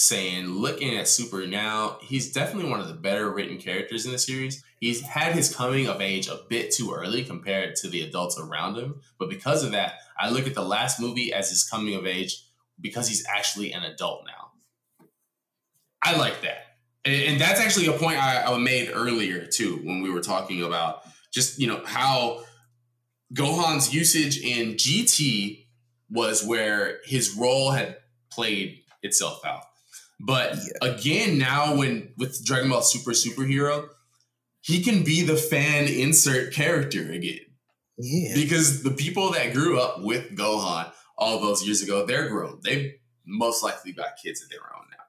Saying, looking at Super now, he's definitely one of the better written characters in the series. He's had his coming of age a bit too early compared to the adults around him. But because of that, I look at the last movie as his coming of age because he's actually an adult now. I like that. And that's actually a point I made earlier, too, when we were talking about just, you know, how Gohan's usage in GT was where his role had played itself out. But again, now with Dragon Ball Super Superhero, he can be the fan insert character again. Yeah. Because the people that grew up with Gohan all those years ago, they're grown. They've most likely got kids of their own now.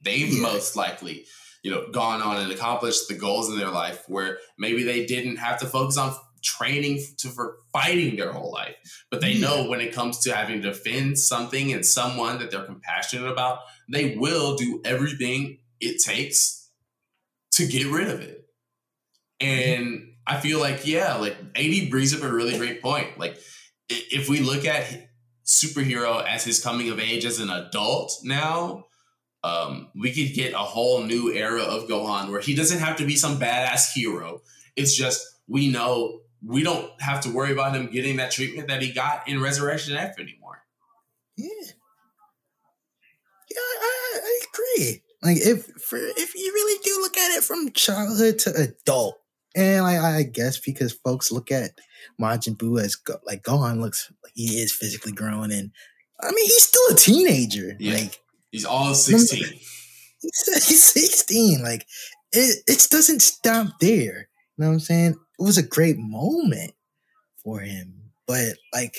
They've most likely, you know, gone on and accomplished the goals in their life where maybe they didn't have to focus on training for fighting their whole life. But they know when it comes to having to defend something and someone that they're compassionate about, they will do everything it takes to get rid of it. And I feel like, AD brings up a really great point. Like, if we look at Superhero as his coming of age as an adult now, we could get a whole new era of Gohan where he doesn't have to be some badass hero. It's just, we know we don't have to worry about him getting that treatment that he got in Resurrection F anymore. Yeah, I agree. Like, if you really do look at it from childhood to adult, and I guess because folks look at Majin Buu as like Gohan looks like he is physically grown, and I mean he's still a teenager. Yeah. Like he's all 16. He's 16. Like it doesn't stop there. You know what I'm saying? It was a great moment for him, but like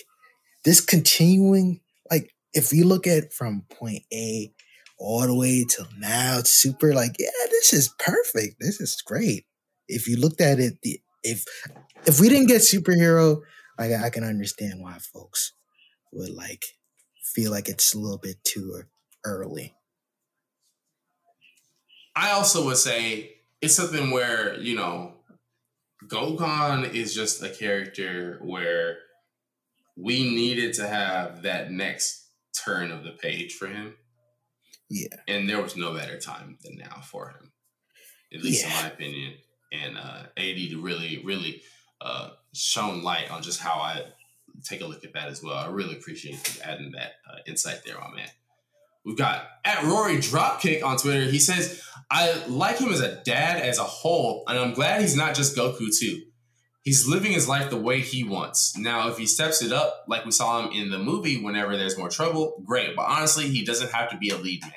this continuing, like if you look at from point A all the way till now, it's super like, yeah, this is perfect. This is great. If you looked at it, if we didn't get Superhero, like I can understand why folks would like feel like it's a little bit too early. I also would say it's something where, you know, Gohan is just a character where we needed to have that next turn of the page for him. Yeah. And there was no better time than now for him, at least in my opinion. And AD really, really shone light on just how I take a look at that as well. I really appreciate you adding that insight there, my man. We've got at Rory Dropkick on Twitter. He says, I like him as a dad as a whole, and I'm glad he's not just Goku too. He's living his life the way he wants. Now, if he steps it up, like we saw him in the movie, whenever there's more trouble, great. But honestly, he doesn't have to be a lead man.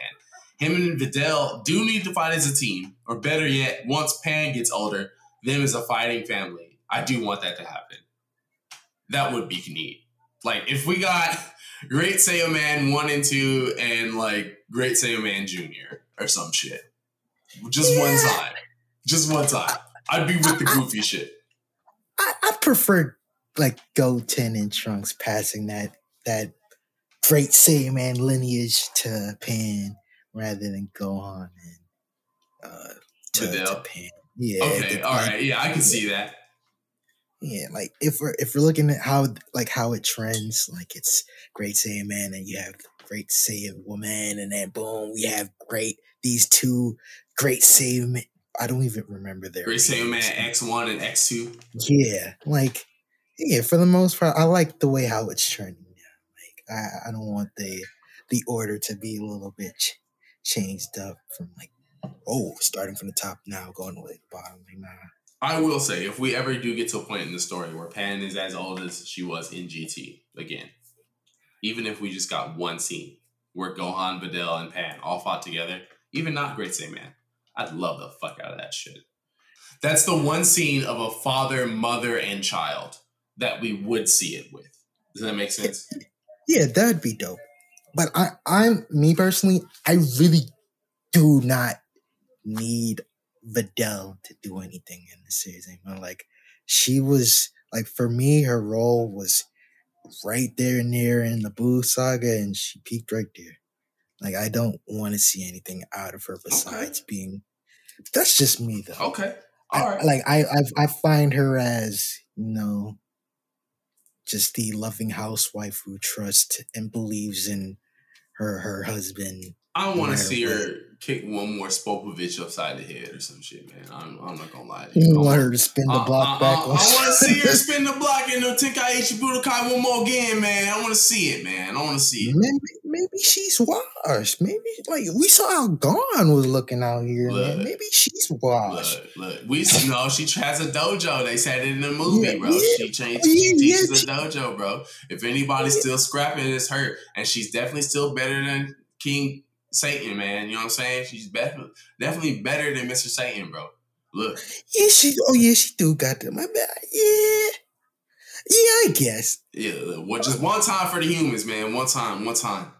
Him and Videl do need to fight as a team, or better yet, once Pan gets older, them as a fighting family. I do want that to happen. That would be neat. Like, if we got Great Saiyan Man 1 and 2 and, like, Great Saiyan Man Jr. or some shit. One time. Just one time. I'd be with the goofy shit. I prefer, like, Goten and Trunks passing that Great Saiyan Man lineage to Pan rather than Gohan and to Pan. Yeah. Okay, all right. Yeah, I can see that. Yeah, like if we're looking at how it trends, like it's Great Saiyan Man and you have Great Saiyan Woman, and then boom, we have these two Great Saiyan. I don't even remember their Great Saiyan Man X1 and X2. Yeah, like yeah, for the most part, I like the way how it's trending now. Like I don't want the order to be a little bit changed up from like starting from the top now going to the bottom. Like nah. I will say, if we ever do get to a point in the story where Pan is as old as she was in GT, again, even if we just got one scene where Gohan, Videl, and Pan all fought together, even not Great Saiyan Man, I'd love the fuck out of that shit. That's the one scene of a father, mother, and child that we would see it with. Does that make sense? Yeah, that'd be dope. But me personally, I really do not need Videl to do anything in the series anymore. Like she was like, for me, her role was right there near in the Boo Saga, and she peaked right there. Like I don't want to see anything out of her besides being. That's just me though. Okay, all right. Like I find her as just the loving housewife who trusts and believes in her husband. I want to see her kick one more Spopovich upside the head or some shit, man. I'm not gonna lie to you. You want her to spin the block back? I want to see her spin the block in the Tenkaichi Budokai one more game, man. I want to see it, man. I want to see it. Maybe she's washed. Maybe like we saw how Gon was looking out here. Look, man. Maybe she's washed. Look. We know she has a dojo. They said it in the movie, bro. Yeah. She teaches a dojo, bro. If anybody's still scrapping, it's her, and she's definitely still better than King Satan, man. You know what I'm saying? She's definitely better than Mr. Satan, bro. Look. Yeah, she do got them. My bad. Yeah, I guess. Yeah, just one time for the humans, man. One time.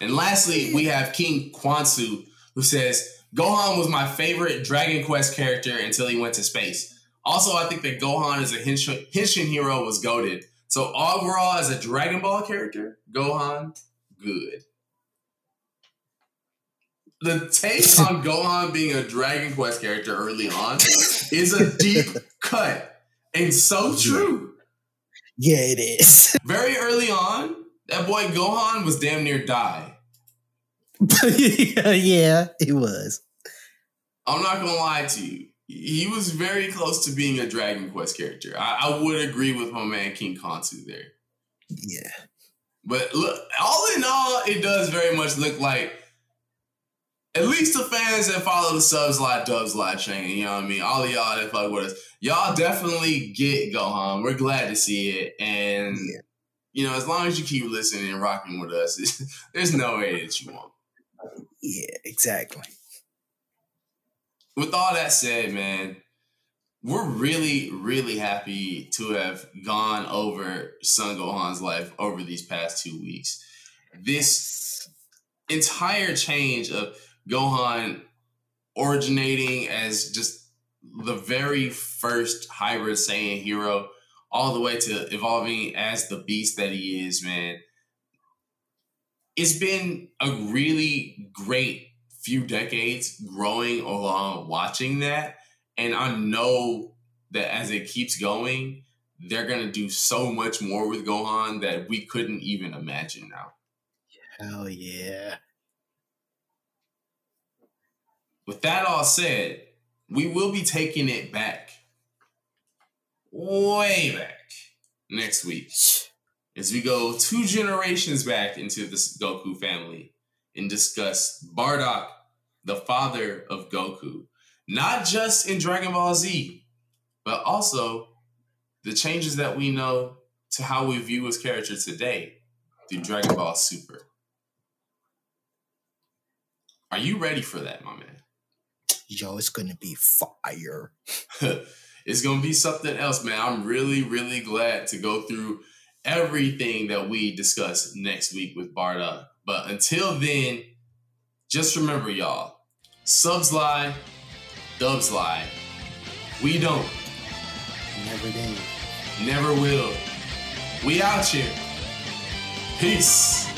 And lastly, we have King Quansu, who says, Gohan was my favorite Dragon Quest character until he went to space. Also, I think that Gohan as a Henshin hero was goated. So overall, as a Dragon Ball character, Gohan, good. The take on Gohan being a Dragon Quest character early on is a deep cut. And so true. Yeah, it is. Very early on, that boy Gohan was damn near die. Yeah, he was. I'm not going to lie to you. He was very close to being a Dragon Quest character. I would agree with my man King Khonsu there. Yeah. But look, all in all, it does very much look like at least the fans that follow the subs lie, dubs lie chain, you know what I mean? All of y'all that fuck with us, y'all definitely get Gohan. We're glad to see it. And, as long as you keep listening and rocking with us, there's no way that you won't. Yeah, exactly. With all that said, man, we're really, really happy to have gone over Son Gohan's life over these past 2 weeks. This entire change of Gohan originating as just the very first Hybrid Saiyan hero all the way to evolving as the beast that he is, man. It's been a really great few decades growing along, watching that. And I know that as it keeps going, they're going to do so much more with Gohan that we couldn't even imagine now. Hell yeah. With that all said, we will be taking it back, way back, next week as we go 2 generations back into the Goku family and discuss Bardock, the father of Goku, not just in Dragon Ball Z, but also the changes that we know to how we view his character today through Dragon Ball Super. Are you ready for that, my man? Yo, it's going to be fire. It's going to be something else, man. I'm really, really glad to go through everything that we discuss next week with Bardock. But until then, just remember, y'all, subs lie, dubs lie. We don't. Never did. Never will. We out here. Peace.